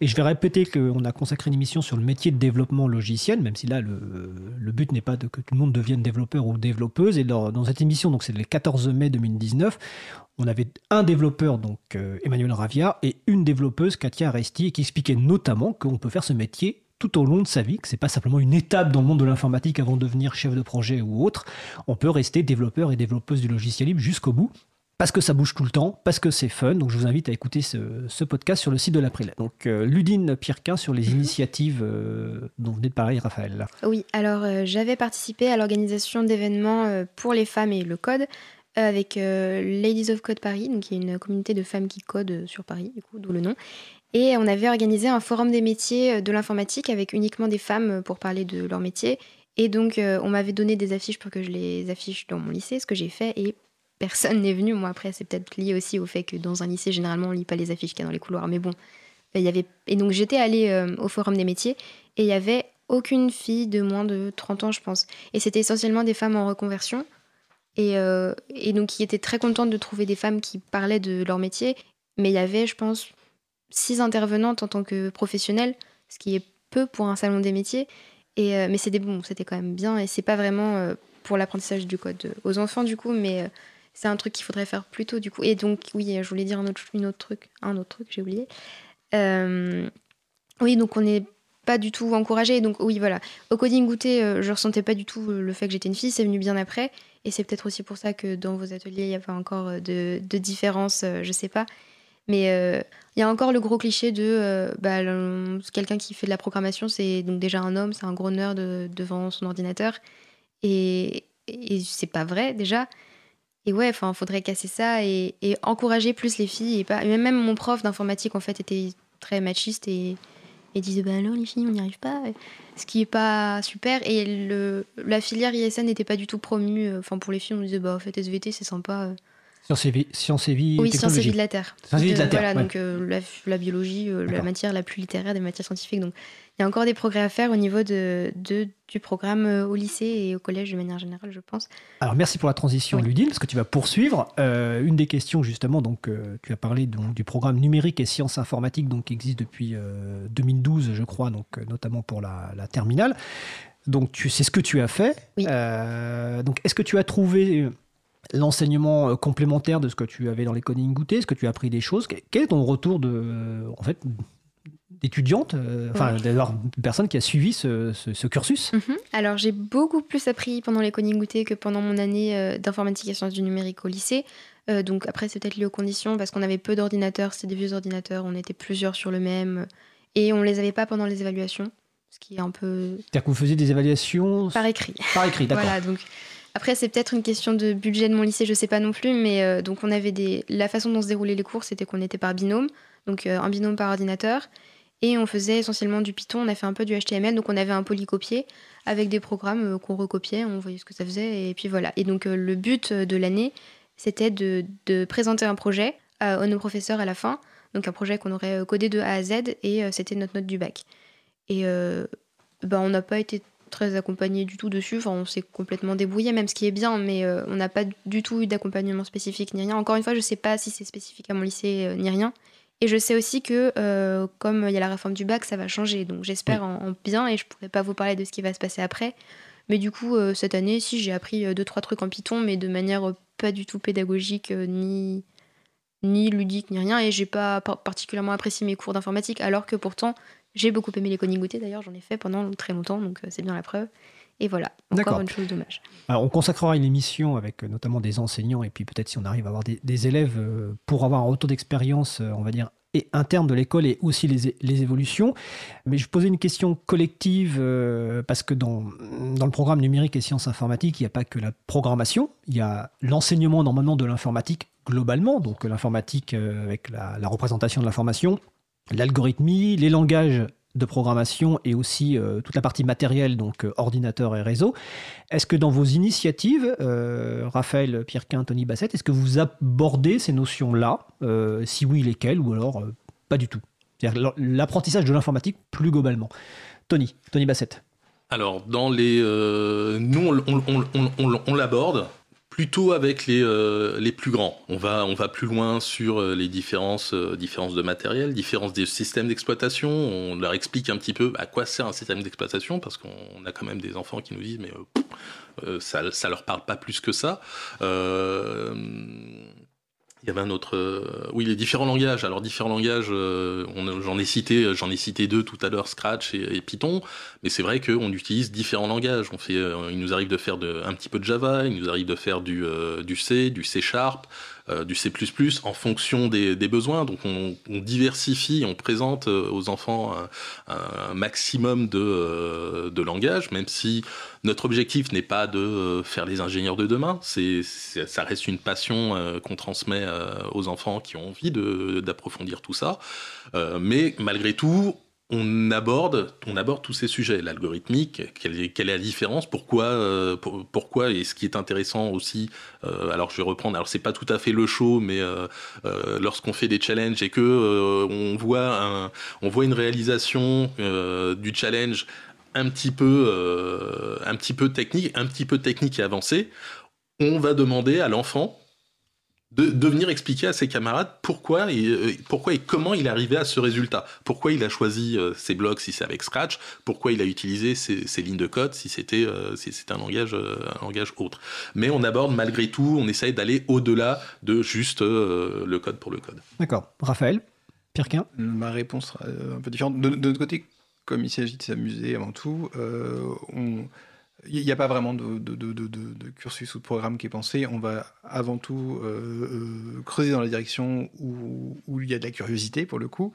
Et je vais répéter qu'on a consacré une émission sur le métier de développement logiciel, même si là, le, le but n'est pas de, que tout le monde devienne développeur ou développeuse. Et dans, dans cette émission, donc c'est le quatorze mai deux mille dix-neuf, on avait un développeur, donc euh, Emmanuel Ravia, et une développeuse, Katia Resti, qui expliquait notamment qu'on peut faire ce métier tout au long de sa vie, que c'est pas simplement une étape dans le monde de l'informatique avant de devenir chef de projet ou autre. On peut rester développeur et développeuse du logiciel libre jusqu'au bout, parce que ça bouge tout le temps, parce que c'est fun. Donc je vous invite à écouter ce, ce podcast sur le site de l'April. Donc euh, Ludine Pierquin sur les mmh. initiatives euh, dont venait de parler Raphaël. Oui, alors euh, j'avais participé à l'organisation d'événements euh, pour les femmes et le code, euh, avec euh, Ladies of Code Paris, donc qui est une communauté de femmes qui codent sur Paris, du coup, d'où le nom. Et on avait organisé un forum des métiers de l'informatique avec uniquement des femmes pour parler de leur métier. Et donc, on m'avait donné des affiches pour que je les affiche dans mon lycée, ce que j'ai fait, et personne n'est venu. Moi, après, c'est peut-être lié aussi au fait que dans un lycée, généralement, on ne lit pas les affiches qu'il y a dans les couloirs. Mais bon, il y avait... Et donc, j'étais allée au forum des métiers et il n'y avait aucune fille de moins de trente ans, je pense. Et c'était essentiellement des femmes en reconversion. Et, euh... et donc, qui étaient très contentes de trouver des femmes qui parlaient de leur métier. Mais il y avait, je pense... six intervenantes en tant que professionnelles, ce qui est peu pour un salon des métiers. Et, euh, mais c'était bon, c'était quand même bien. Et c'est pas vraiment euh, pour l'apprentissage du code euh, aux enfants, du coup, mais euh, c'est un truc qu'il faudrait faire plus tôt, du coup. Et donc, oui, je voulais dire un autre, une autre truc, un autre truc, j'ai oublié. Euh, oui, donc on n'est pas du tout encouragé. Donc, oui, voilà. Au Coding Goûter, euh, je ressentais pas du tout le fait que j'étais une fille, c'est venu bien après. Et c'est peut-être aussi pour ça que dans vos ateliers, il n'y a pas encore de, de différence, euh, je sais pas. Mais il euh, y a encore le gros cliché de euh, bah, le, quelqu'un qui fait de la programmation, c'est donc déjà un homme, c'est un gros nerd de, devant son ordinateur. Et, et c'est pas vrai, déjà. Et ouais, il faudrait casser ça et, et encourager plus les filles. Et pas, même, même mon prof d'informatique, en fait, était très machiste et, et disait bah, « Alors, les filles, on n'y arrive pas », ce qui n'est pas super. Et le, la filière I S N n'était pas du tout promue. Enfin, pour les filles, on disait bah, « En fait, S V T, c'est sympa ». Sciences et vie, science et vie, oui, sciences et vie de la Terre. Sciences et vie de la Terre. Voilà, ouais. Donc euh, la, la biologie, euh, la matière la plus littéraire des matières scientifiques. Donc il y a encore des progrès à faire au niveau de, de, du programme euh, au lycée et au collège de manière générale, je pense. Alors merci pour la transition, oui. Ludine, parce que tu vas poursuivre. Euh, une des questions, justement, donc, euh, tu as parlé donc, du programme numérique et sciences informatiques donc, qui existe depuis euh, deux mille douze, je crois, donc, euh, notamment pour la, la terminale. Donc tu, c'est ce que tu as fait. Oui. Euh, donc est-ce que tu as trouvé l'enseignement complémentaire de ce que tu avais dans les Coding Goûter, est-ce que tu as appris des choses? Quel est ton retour de, en fait, d'étudiante, euh, enfin ouais. d'avoir une personne qui a suivi ce, ce, ce cursus? Mm-hmm. Alors j'ai beaucoup plus appris pendant les Coding Goûter que pendant mon année euh, d'informatique et sciences du numérique au lycée. Euh, donc après c'est peut-être lié aux conditions parce qu'on avait peu d'ordinateurs, c'était des vieux ordinateurs, on était plusieurs sur le même. et on les avait pas pendant les évaluations, ce qui est un peu... C'est-à-dire que vous faisiez des évaluations... Par écrit. Par écrit, d'accord. Voilà, donc... Après, c'est peut-être une question de budget de mon lycée, je sais pas non plus, mais euh, donc on avait des... La façon dont se déroulaient les cours, c'était qu'on était par binôme, donc euh, un binôme par ordinateur, et on faisait essentiellement du Python, on a fait un peu du H T M L, donc on avait un polycopié avec des programmes euh, qu'on recopiait, on voyait ce que ça faisait, et puis voilà. Et donc euh, le but de l'année, c'était de, de présenter un projet à, à nos professeurs à la fin, donc un projet qu'on aurait codé de A à Z, et euh, c'était notre note du bac. Et euh, bah, on n'a pas été... très accompagné du tout dessus, enfin on s'est complètement débrouillé, même ce qui est bien, mais euh, on n'a pas du tout eu d'accompagnement spécifique ni rien. Encore une fois, je sais pas si c'est spécifique à mon lycée euh, ni rien, et je sais aussi que euh, comme il y a la réforme du bac, ça va changer, donc j'espère en, en bien, et je pourrais pas vous parler de ce qui va se passer après, mais du coup euh, cette année, si j'ai appris euh, deux trois trucs en Python, mais de manière euh, pas du tout pédagogique, euh, ni ni ludique, ni rien, et j'ai pas par- particulièrement apprécié mes cours d'informatique, alors que pourtant j'ai beaucoup aimé les Coding Goûter, d'ailleurs, j'en ai fait pendant très longtemps, donc c'est bien la preuve. Et voilà, encore D'accord. une chose dommage. Alors, on consacrera une émission avec notamment des enseignants, et puis peut-être si on arrive à avoir des, des élèves pour avoir un retour d'expérience, on va dire, et interne de l'école et aussi les, les évolutions. Mais je posais une question collective, euh, parce que dans, dans le programme numérique et sciences informatiques, il n'y a pas que la programmation, il y a l'enseignement normalement de l'informatique globalement, donc l'informatique euh, avec la, la représentation de l'information, l'algorithmie, les langages de programmation et aussi euh, toute la partie matérielle, donc euh, ordinateur et réseau. Est-ce que dans vos initiatives, euh, Raphaël Pierquin, Tony Bassett, est-ce que vous abordez ces notions-là, euh, si oui, lesquelles, ou alors euh, pas du tout? C'est-à-dire l'apprentissage de l'informatique plus globalement. Tony, Tony Bassett. Alors, dans les, euh, nous, on, on, on, on, on, on l'aborde plutôt avec les, euh, les plus grands. On va, on va plus loin sur les différences, euh, différences de matériel, différences des systèmes d'exploitation. On leur explique un petit peu à quoi sert un système d'exploitation, parce qu'on a quand même des enfants qui nous disent « mais euh, pff, ça, ça leur parle pas plus que ça euh, ». Il y avait un autre... Euh, oui, les différents langages. Alors, différents langages, euh, on, j'en ai cité, j'en ai cité deux tout à l'heure, Scratch et, et Python. Mais c'est vrai qu'on utilise différents langages. On fait, euh, il nous arrive de faire de, un petit peu de Java, il nous arrive de faire du, euh, du C, du C Sharp, euh, du C++, en fonction des, des besoins. Donc, on, on diversifie, on présente aux enfants un, un maximum de, euh, de langages, même si notre objectif n'est pas de faire les ingénieurs de demain. C'est, c'est, ça reste une passion euh, qu'on transmet aux enfants qui ont envie de, d'approfondir tout ça. Euh, mais malgré tout, on aborde, on aborde tous ces sujets. L'algorithmique, quelle est, quelle est la différence, pourquoi, euh, pour, pourquoi, et ce qui est intéressant aussi, euh, alors je vais reprendre, alors c'est pas tout à fait le show, mais euh, euh, lorsqu'on fait des challenges et que euh, on, voit un, on voit une réalisation euh, du challenge un petit, peu, euh, un petit peu technique, un petit peu technique et avancée, on va demander à l'enfant De, de venir expliquer à ses camarades pourquoi et, pourquoi et comment il est arrivé à ce résultat. Pourquoi il a choisi ses blocs si c'est avec Scratch, pourquoi il a utilisé ses, ses lignes de code si c'était, si c'était un, langage, un langage autre. Mais on aborde malgré tout, on essaye d'aller au-delà de juste euh, le code pour le code. D'accord. Raphaël Pierquin ? Ma réponse sera un peu différente. De, de notre côté, comme il s'agit de s'amuser avant tout, euh, on... il n'y a pas vraiment de, de, de, de, de cursus ou de programme qui est pensé. On va avant tout euh, euh, creuser dans la direction où, où il y a de la curiosité, pour le coup.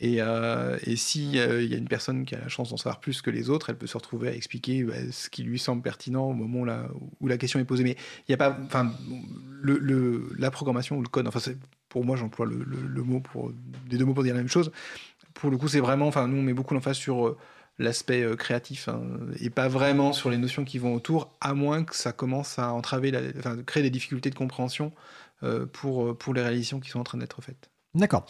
Et, euh, et s'il euh, y a une personne qui a la chance d'en savoir plus que les autres, elle peut se retrouver à expliquer bah, ce qui lui semble pertinent au moment là, où la question est posée. Mais il n'y a pas... Enfin, le, le, la programmation ou le code... Enfin, c'est, pour moi, j'emploie le, le, le mot pour... les deux mots pour dire la même chose. Pour le coup, c'est vraiment... Enfin, nous, on met beaucoup l'emphase sur... Euh, l'aspect euh, créatif hein, et pas vraiment sur les notions qui vont autour, à moins que ça commence à entraver, la, enfin, créer des difficultés de compréhension euh, pour, pour les réalisations qui sont en train d'être faites. D'accord.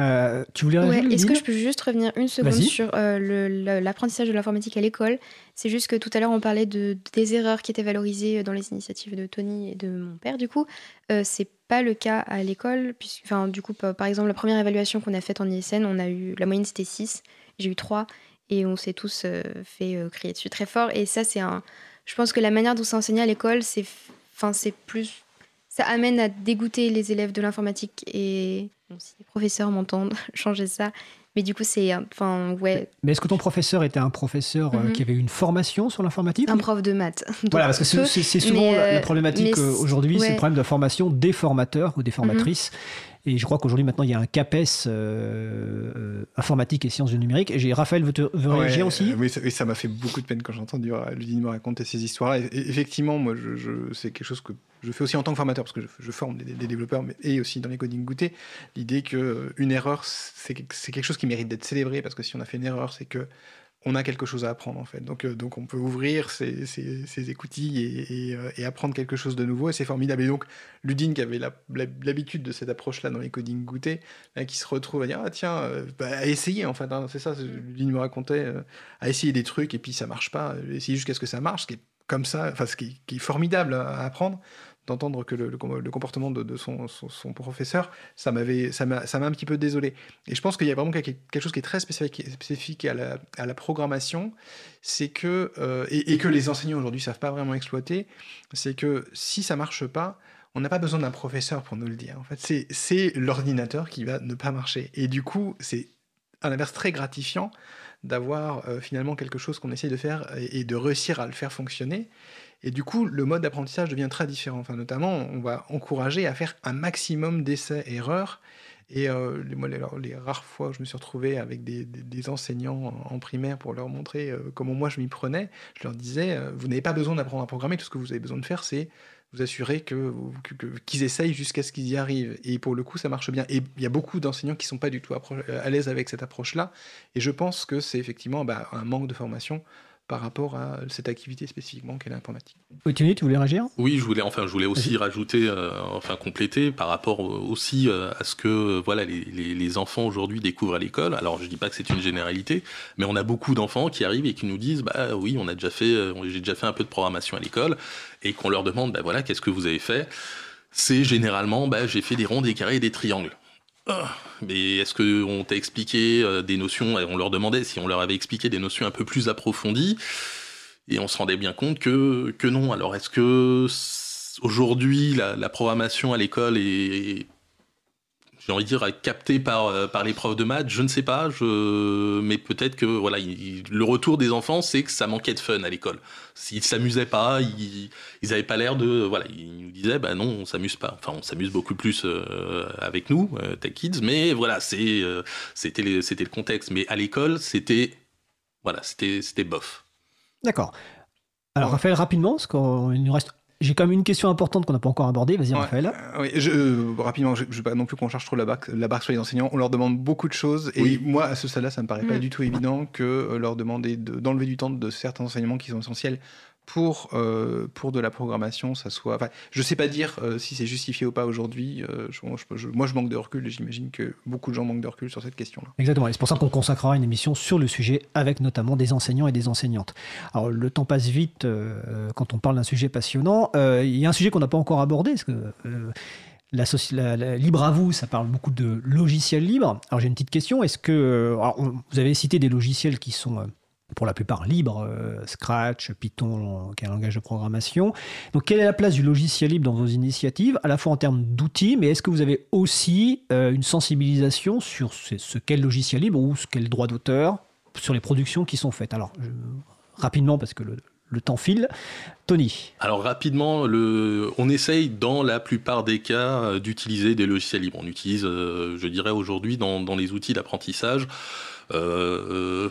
Euh, tu voulais réagir, ouais, est-ce que je peux juste revenir une seconde Vas-y. sur euh, le, le, l'apprentissage de l'informatique à l'école? C'est juste que tout à l'heure on parlait de, des erreurs qui étaient valorisées dans les initiatives de Tony et de mon père, du coup euh, c'est pas le cas à l'école puisque, enfin, du coup par exemple la première évaluation qu'on a faite en I S N, on a eu, la moyenne c'était six, j'ai eu trois. Et on s'est tous euh, fait euh, crier dessus très fort. Et ça, c'est un... Je pense que la manière dont c'est enseigné à l'école, c'est... Enfin, c'est plus... Ça amène à dégoûter les élèves de l'informatique. Et bon, si les professeurs m'entendent, changer ça. Mais du coup, c'est... Enfin, ouais. Mais est-ce que ton professeur était un professeur mm-hmm. euh, qui avait une formation sur l'informatique? Un prof de maths. Voilà, parce que c'est, c'est souvent mais, la, la problématique mais, aujourd'hui, ouais. c'est le problème de la formation des formateurs ou des formatrices. Mm-hmm. Et je crois qu'aujourd'hui, maintenant, il y a un CAPES euh, informatique et sciences du numérique. Et j'ai, Raphaël veut, te, veut ouais, réagir aussi. euh, oui, ça, oui, ça m'a fait beaucoup de peine quand j'ai entendu Ludine me raconter ces histoires. Et, et, effectivement, moi, je, je, c'est quelque chose que je fais aussi en tant que formateur, parce que je, je forme des, des développeurs, mais, et aussi dans les coding goûter, l'idée qu'une erreur, c'est, c'est quelque chose qui mérite d'être célébré, parce que si on a fait une erreur, c'est que on a quelque chose à apprendre, en fait. Donc, euh, donc on peut ouvrir ses, ses, ses écoutilles et, et, euh, et apprendre quelque chose de nouveau, et c'est formidable. Et donc, Ludine, qui avait la, la, l'habitude de cette approche-là dans les coding goûter, là, qui se retrouve à dire « Ah tiens, euh, bah, à essayer, en fait. Hein, » c'est ça, Ludine me racontait, euh, à essayer des trucs, et puis ça marche pas, euh, essayer jusqu'à ce que ça marche, ce qui est comme ça, enfin, ce qui, qui est formidable à apprendre, d'entendre que le, le, le comportement de, de son, son, son professeur, ça, m'avait, ça, m'a, ça m'a un petit peu désolé. Et je pense qu'il y a vraiment quelque, quelque chose qui est très spécifique, spécifique à, la, à la programmation, c'est que, euh, et, et que les enseignants aujourd'hui ne savent pas vraiment exploiter, c'est que si ça ne marche pas, on n'a pas besoin d'un professeur pour nous le dire. En fait, c'est, c'est l'ordinateur qui va ne pas marcher. Et du coup, c'est à l'inverse très gratifiant d'avoir euh, finalement quelque chose qu'on essaye de faire et, et de réussir à le faire fonctionner. Et du coup, le mode d'apprentissage devient très différent. Enfin, notamment, on va encourager à faire un maximum d'essais-erreurs. Et euh, les, moi, les, les rares fois où je me suis retrouvé avec des, des, des enseignants en, en primaire pour leur montrer euh, comment moi je m'y prenais, je leur disais euh, « Vous n'avez pas besoin d'apprendre à programmer. Tout ce que vous avez besoin de faire, c'est vous assurer que, que, que, qu'ils essayent jusqu'à ce qu'ils y arrivent. » Et pour le coup, ça marche bien. Et il y a beaucoup d'enseignants qui ne sont pas du tout appro- à l'aise avec cette approche-là. Et je pense que c'est effectivement bah, un manque de formation par rapport à cette activité spécifiquement qu'est l'informatique. Étienne, tu voulais réagir ? Oui, je voulais enfin, je voulais aussi rajouter, euh, enfin compléter par rapport aussi euh, à ce que voilà les, les, les enfants aujourd'hui découvrent à l'école. Alors je dis pas que c'est une généralité, mais on a beaucoup d'enfants qui arrivent et qui nous disent bah oui, on a déjà fait, euh, j'ai déjà fait un peu de programmation à l'école, et qu'on leur demande bah voilà qu'est-ce que vous avez fait ? C'est généralement bah j'ai fait des ronds, des carrés et des triangles. Oh, mais est-ce qu'on t'a expliqué des notions, on leur demandait si on leur avait expliqué des notions un peu plus approfondies, et on se rendait bien compte que, que non. Alors est-ce que aujourd'hui la, la programmation à l'école est, j'ai envie de dire, captée par, par les profs de maths ? Je ne sais pas, je... mais peut-être que voilà, il, le retour des enfants, c'est que ça manquait de fun à l'école. Ils ne s'amusaient pas, ils n'avaient pas l'air de... Voilà, ils nous disaient, bah non, on ne s'amuse pas. Enfin, on s'amuse beaucoup plus euh, avec nous, euh, Tech Kids, mais voilà, c'est, euh, c'était, les, c'était le contexte. Mais à l'école, c'était... Voilà, c'était, c'était bof. D'accord. Alors, ouais. Raphaël, rapidement, parce qu'il nous reste... J'ai quand même une question importante qu'on n'a pas encore abordée. Vas-y, ouais, Raphaël. Oui, je, euh, rapidement, je ne veux pas non plus qu'on charge trop la barque, la barque sur les enseignants. On leur demande beaucoup de choses. Et oui. Moi, à ce stade-là, ça ne me paraît mmh. pas du tout évident que euh, leur demander de, d'enlever du temps de certains enseignements qui sont essentiels pour, euh, pour de la programmation, ça soit... Enfin, je ne sais pas dire euh, si c'est justifié ou pas aujourd'hui. Euh, je, je, je, moi, je manque de recul et j'imagine que beaucoup de gens manquent de recul sur cette question-là. Exactement. Et c'est pour ça qu'on consacrera une émission sur le sujet avec notamment des enseignants et des enseignantes. Alors, le temps passe vite euh, quand on parle d'un sujet passionnant. Il euh, y a un sujet qu'on n'a pas encore abordé, parce que euh, la, soci... la, la libre à vous, ça parle beaucoup de logiciels libres. Alors j'ai une petite question, est-ce que alors, on, vous avez cité des logiciels qui sont euh, pour la plupart libres, euh, Scratch, Python, qui est un langage de programmation. Donc quelle est la place du logiciel libre dans vos initiatives, à la fois en termes d'outils, mais est-ce que vous avez aussi euh, une sensibilisation sur ce, ce qu'est le logiciel libre ou ce qu'est le droit d'auteur sur les productions qui sont faites ? Alors je... rapidement parce que le Le temps file. Tony. Alors rapidement, le... on essaye dans la plupart des cas d'utiliser des logiciels libres. On utilise, euh, je dirais aujourd'hui, dans, dans les outils d'apprentissage, euh, euh,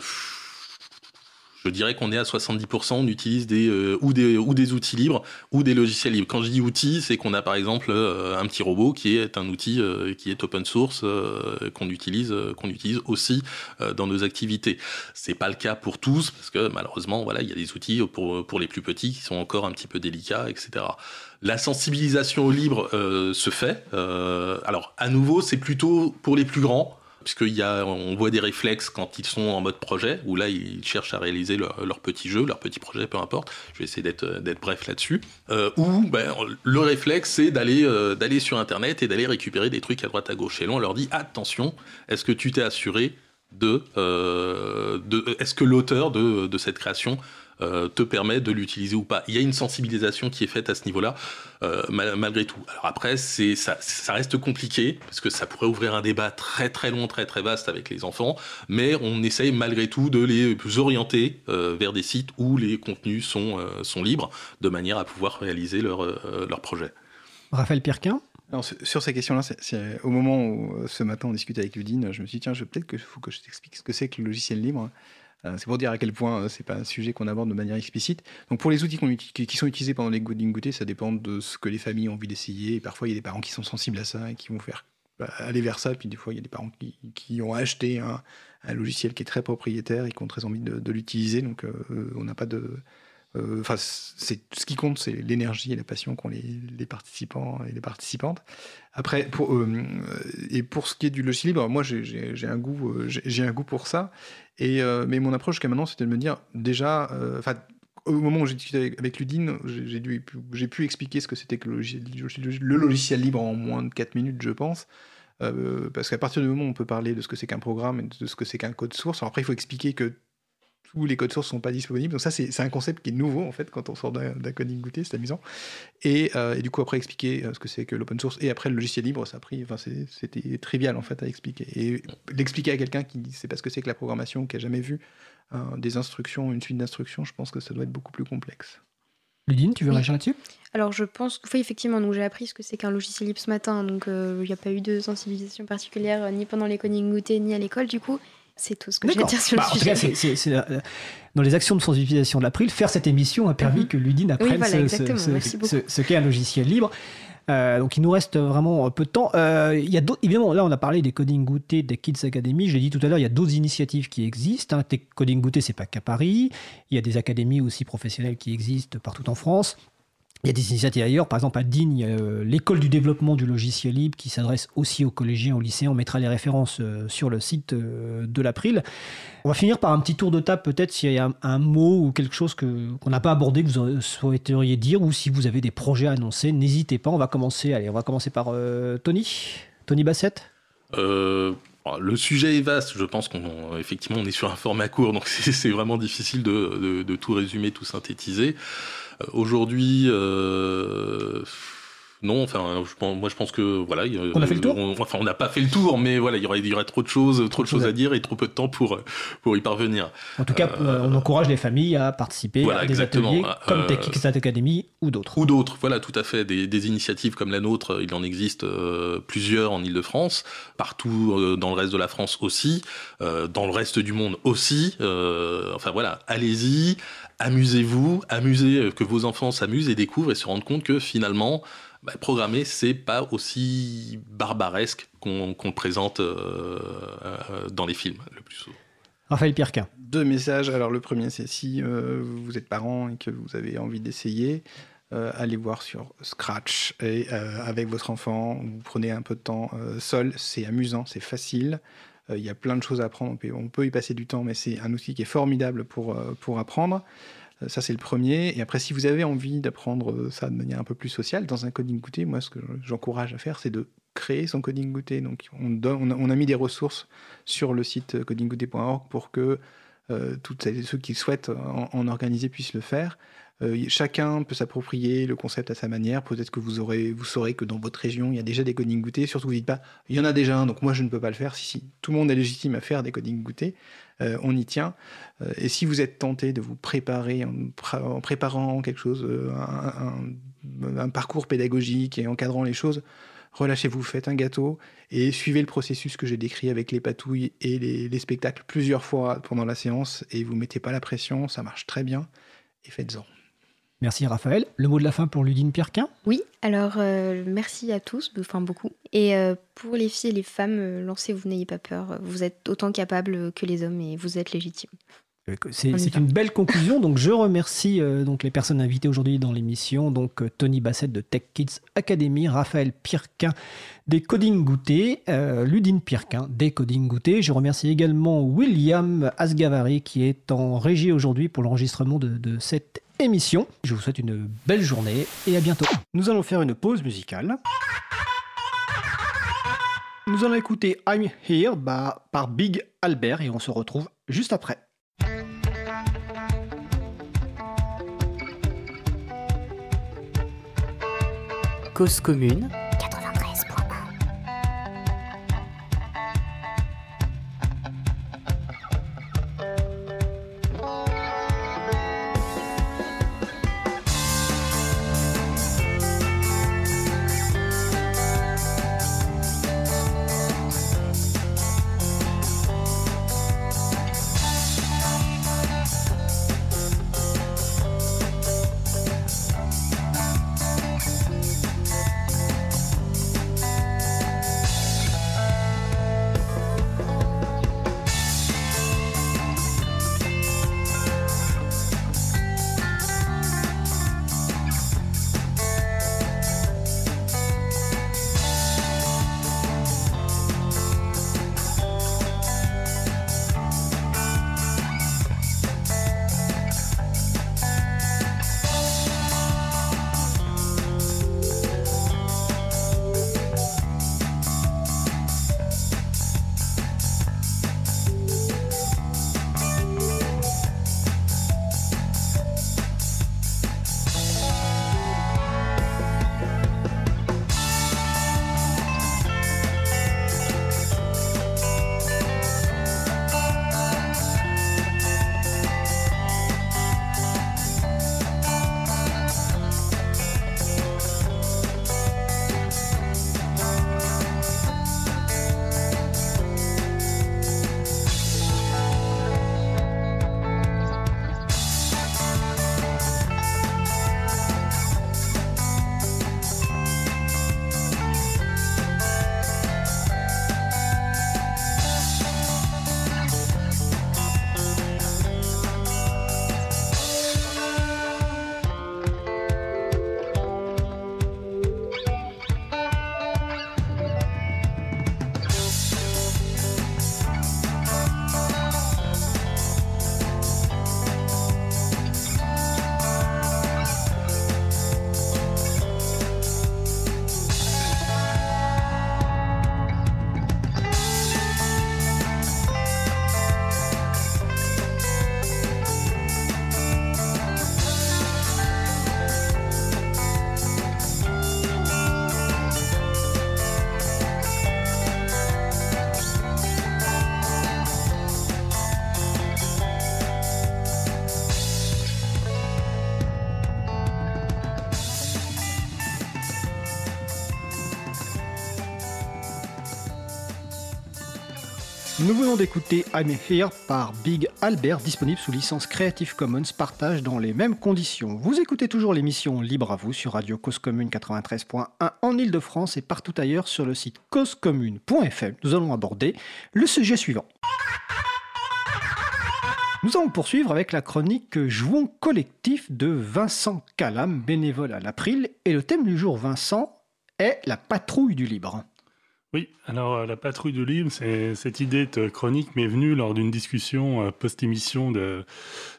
je dirais qu'on est à soixante-dix pour cent, on utilise des, euh, ou, des, ou des outils libres ou des logiciels libres. Quand je dis outils, c'est qu'on a par exemple euh, un petit robot qui est un outil euh, qui est open source, euh, qu'on utilise, euh, qu'on utilise aussi euh, dans nos activités. C'est pas le cas pour tous, parce que malheureusement, voilà, il y a des outils pour, pour les plus petits qui sont encore un petit peu délicats, et cetera. La sensibilisation au libre euh, se fait. Euh, alors, à nouveau, c'est plutôt pour les plus grands, puisqu'il y a, on voit des réflexes quand ils sont en mode projet, où là, ils cherchent à réaliser leur, leur petit jeu, leur petit projet, peu importe. Je vais essayer d'être, d'être bref là-dessus. Euh, où ben, le réflexe, c'est d'aller, euh, d'aller sur Internet et d'aller récupérer des trucs à droite, à gauche. Et là, on leur dit, attention, est-ce que tu t'es assuré de... Euh, de est-ce que l'auteur de, de cette création euh, te permet de l'utiliser ou pas ? Il y a une sensibilisation qui est faite à ce niveau-là, euh, mal, malgré tout. Alors après, c'est, ça, ça reste compliqué, parce que ça pourrait ouvrir un débat très très long, très très vaste avec les enfants, mais on essaye malgré tout de les orienter euh, vers des sites où les contenus sont, euh, sont libres, de manière à pouvoir réaliser leur, euh, leur projet. Raphaël Pierquin ? Alors, sur ces questions-là, c'est, c'est, au moment où ce matin on discute avec Ludine, je me suis dit, tiens, je, peut-être qu'il faut que je t'explique ce que c'est que le logiciel libre. Euh, c'est pour dire à quel point euh, ce n'est pas un sujet qu'on aborde de manière explicite. Donc, pour les outils qu'on, qui, qui sont utilisés pendant les Coding Goûter, ça dépend de ce que les familles ont envie d'essayer. Et parfois, il y a des parents qui sont sensibles à ça et qui vont faire bah, aller vers ça. Puis, des fois, il y a des parents qui, qui ont acheté un, un logiciel qui est très propriétaire et qui ont très envie de, de l'utiliser. Donc, euh, on n'a pas de... Enfin, euh, c'est ce qui compte, c'est l'énergie et la passion qu'ont les, les participants et les participantes. Après, pour, euh, et pour ce qui est du logiciel libre, moi, j'ai, j'ai, j'ai un goût, euh, j'ai, j'ai un goût pour ça. Et euh, mais mon approche jusqu'à maintenant, c'était de me dire déjà, enfin, euh, au moment où j'ai discuté avec, avec Ludine, j'ai, j'ai, dû, j'ai pu expliquer ce que c'était que le logiciel, le logiciel libre en moins de quatre minutes, je pense. Euh, parce qu'à partir du moment où on peut parler de ce que c'est qu'un programme et de ce que c'est qu'un code source, alors après, il faut expliquer que tous les codes sources ne sont pas disponibles. Donc ça, c'est, c'est un concept qui est nouveau, en fait, quand on sort d'un, d'un Coding Goûter, c'est amusant. Et, euh, et du coup, après, expliquer ce que c'est que l'open source et après le logiciel libre, ça a pris... Enfin, c'est, c'était trivial, en fait, à expliquer. Et l'expliquer à quelqu'un qui ne sait pas ce que c'est que la programmation, qui n'a jamais vu euh, des instructions, une suite d'instructions, je pense que ça doit être beaucoup plus complexe. Ludine, tu veux réagir là-dessus ? Alors, je pense que, oui, effectivement, donc, j'ai appris ce que c'est qu'un logiciel libre ce matin, donc il euh, n'y a pas eu de sensibilisation particulière, euh, ni pendant les Coding Goûter, ni à l'école, du coup... C'est tout ce que D'accord. j'ai à dire sur le bah, sujet. En tout cas, c'est, c'est, c'est, euh, dans les actions de sensibilisation de l'April, faire cette émission a permis mm-hmm. que Ludine apprenne oui, voilà, ce, ce, ce, ce qu'est un logiciel libre. Euh, donc, il nous reste vraiment peu de temps. Euh, il y a d'autres, évidemment, là, on a parlé des Coding Goûter, des Kids Academy. Je l'ai dit tout à l'heure, il y a d'autres initiatives qui existent. Hein. Coding Goûter, ce n'est pas qu'à Paris. Il y a des académies aussi professionnelles qui existent partout en France. Il y a des initiatives ailleurs, par exemple à Digne, euh, l'école du développement du logiciel libre qui s'adresse aussi aux collégiens, aux lycéens. On mettra les références euh, sur le site euh, de l'April. On va finir par un petit tour de table, peut-être s'il y a un, un mot ou quelque chose que, qu'on n'a pas abordé, que vous souhaiteriez dire, ou si vous avez des projets à annoncer, n'hésitez pas. On va commencer, allez, on va commencer par euh, Tony, Tony Bassett. Euh... Le sujet est vaste, je pense qu'on effectivement on est sur un format court, donc c'est, c'est vraiment difficile de, de, de tout résumer, tout synthétiser. Euh, aujourd'hui, euh, non, enfin, je, moi je pense que voilà, on a fait le tour. On, enfin, on n'a pas fait le tour, mais voilà, il y aurait, il y aurait trop de choses, trop de choses ouais. à dire et trop peu de temps pour pour y parvenir. En tout cas, euh, on encourage les familles à participer voilà, à des exactement. ateliers comme euh, Tech Kids Academy ou d'autres. Ou d'autres, voilà, tout à fait. Des, des initiatives comme la nôtre, il en existe euh, plusieurs en Ile-de-France. Partout dans le reste de la France aussi, euh, dans le reste du monde aussi. Euh, enfin voilà, allez-y, amusez-vous, amusez que vos enfants s'amusent et découvrent et se rendent compte que finalement, bah, programmer, c'est pas aussi barbaresque qu'on, qu'on le présente euh, euh, dans les films le plus souvent. Raphaël Pierquin. Deux messages. Alors le premier, c'est si euh, vous êtes parent et que vous avez envie d'essayer. Euh, allez voir sur Scratch et euh, avec votre enfant, vous prenez un peu de temps euh, seul, c'est amusant, c'est facile, il euh, y a plein de choses à apprendre, on peut, on peut y passer du temps, mais c'est un outil qui est formidable pour, euh, pour apprendre. Euh, ça c'est le premier, et après si vous avez envie d'apprendre ça de manière un peu plus sociale, dans un Coding Goûter, moi ce que j'encourage à faire c'est de créer son Coding Goûter, donc on, donne, on, a, on a mis des ressources sur le site coding goûter point org pour que euh, toutes celles et ceux qui souhaitent en, en organiser puissent le faire. Euh, chacun peut s'approprier le concept à sa manière. Peut-être que vous, aurez, vous saurez que dans votre région, il y a déjà des Coding Goûter. Surtout, vous ne dites pas, il y en a déjà un, donc moi, je ne peux pas le faire. Si, si, tout le monde est légitime à faire des Coding Goûter. Euh, on y tient. Euh, et si vous êtes tenté de vous préparer en, pr- en préparant quelque chose, euh, un, un, un parcours pédagogique et encadrant les choses, relâchez-vous, faites un gâteau et suivez le processus que j'ai décrit avec les patouilles et les, les spectacles plusieurs fois pendant la séance. Et vous ne mettez pas la pression, ça marche très bien. Et faites-en. Merci Raphaël. Le mot de la fin pour Ludine Pierquin ? Oui, alors euh, merci à tous, enfin beaucoup. Et euh, pour les filles et les femmes, euh, lancez-vous, n'ayez pas peur. Vous êtes autant capables que les hommes et vous êtes légitimes. C'est, c'est une belle conclusion. Donc je remercie euh, donc les personnes invitées aujourd'hui dans l'émission. Donc euh, Tony Bassett de Tech Kids Academy, Raphaël Pierquin des Coding Goûter, euh, Ludine Pierquin des Coding Goûter. Je remercie également William Asgavari qui est en régie aujourd'hui pour l'enregistrement de, de cette émission. Je vous souhaite une belle journée et à bientôt. Nous allons faire une pause musicale. Nous allons écouter I'm Here bah, par Big Albert et on se retrouve juste après. Cause commune. Nous venons d'écouter I'm Here par Big Albert, disponible sous licence Creative Commons, partage dans les mêmes conditions. Vous écoutez toujours l'émission Libre à vous sur Radio Cause Commune quatre-vingt-treize point un en Ile-de-France et partout ailleurs sur le site cause commune point f m. Nous allons aborder le sujet suivant. Nous allons poursuivre avec la chronique Jouons collectif de Vincent Calame, bénévole à l'April. Et le thème du jour, Vincent, est la patrouille du libre. Oui, alors la patrouille du libre, c'est, cette idée de chronique m'est venue lors d'une discussion post-émission de,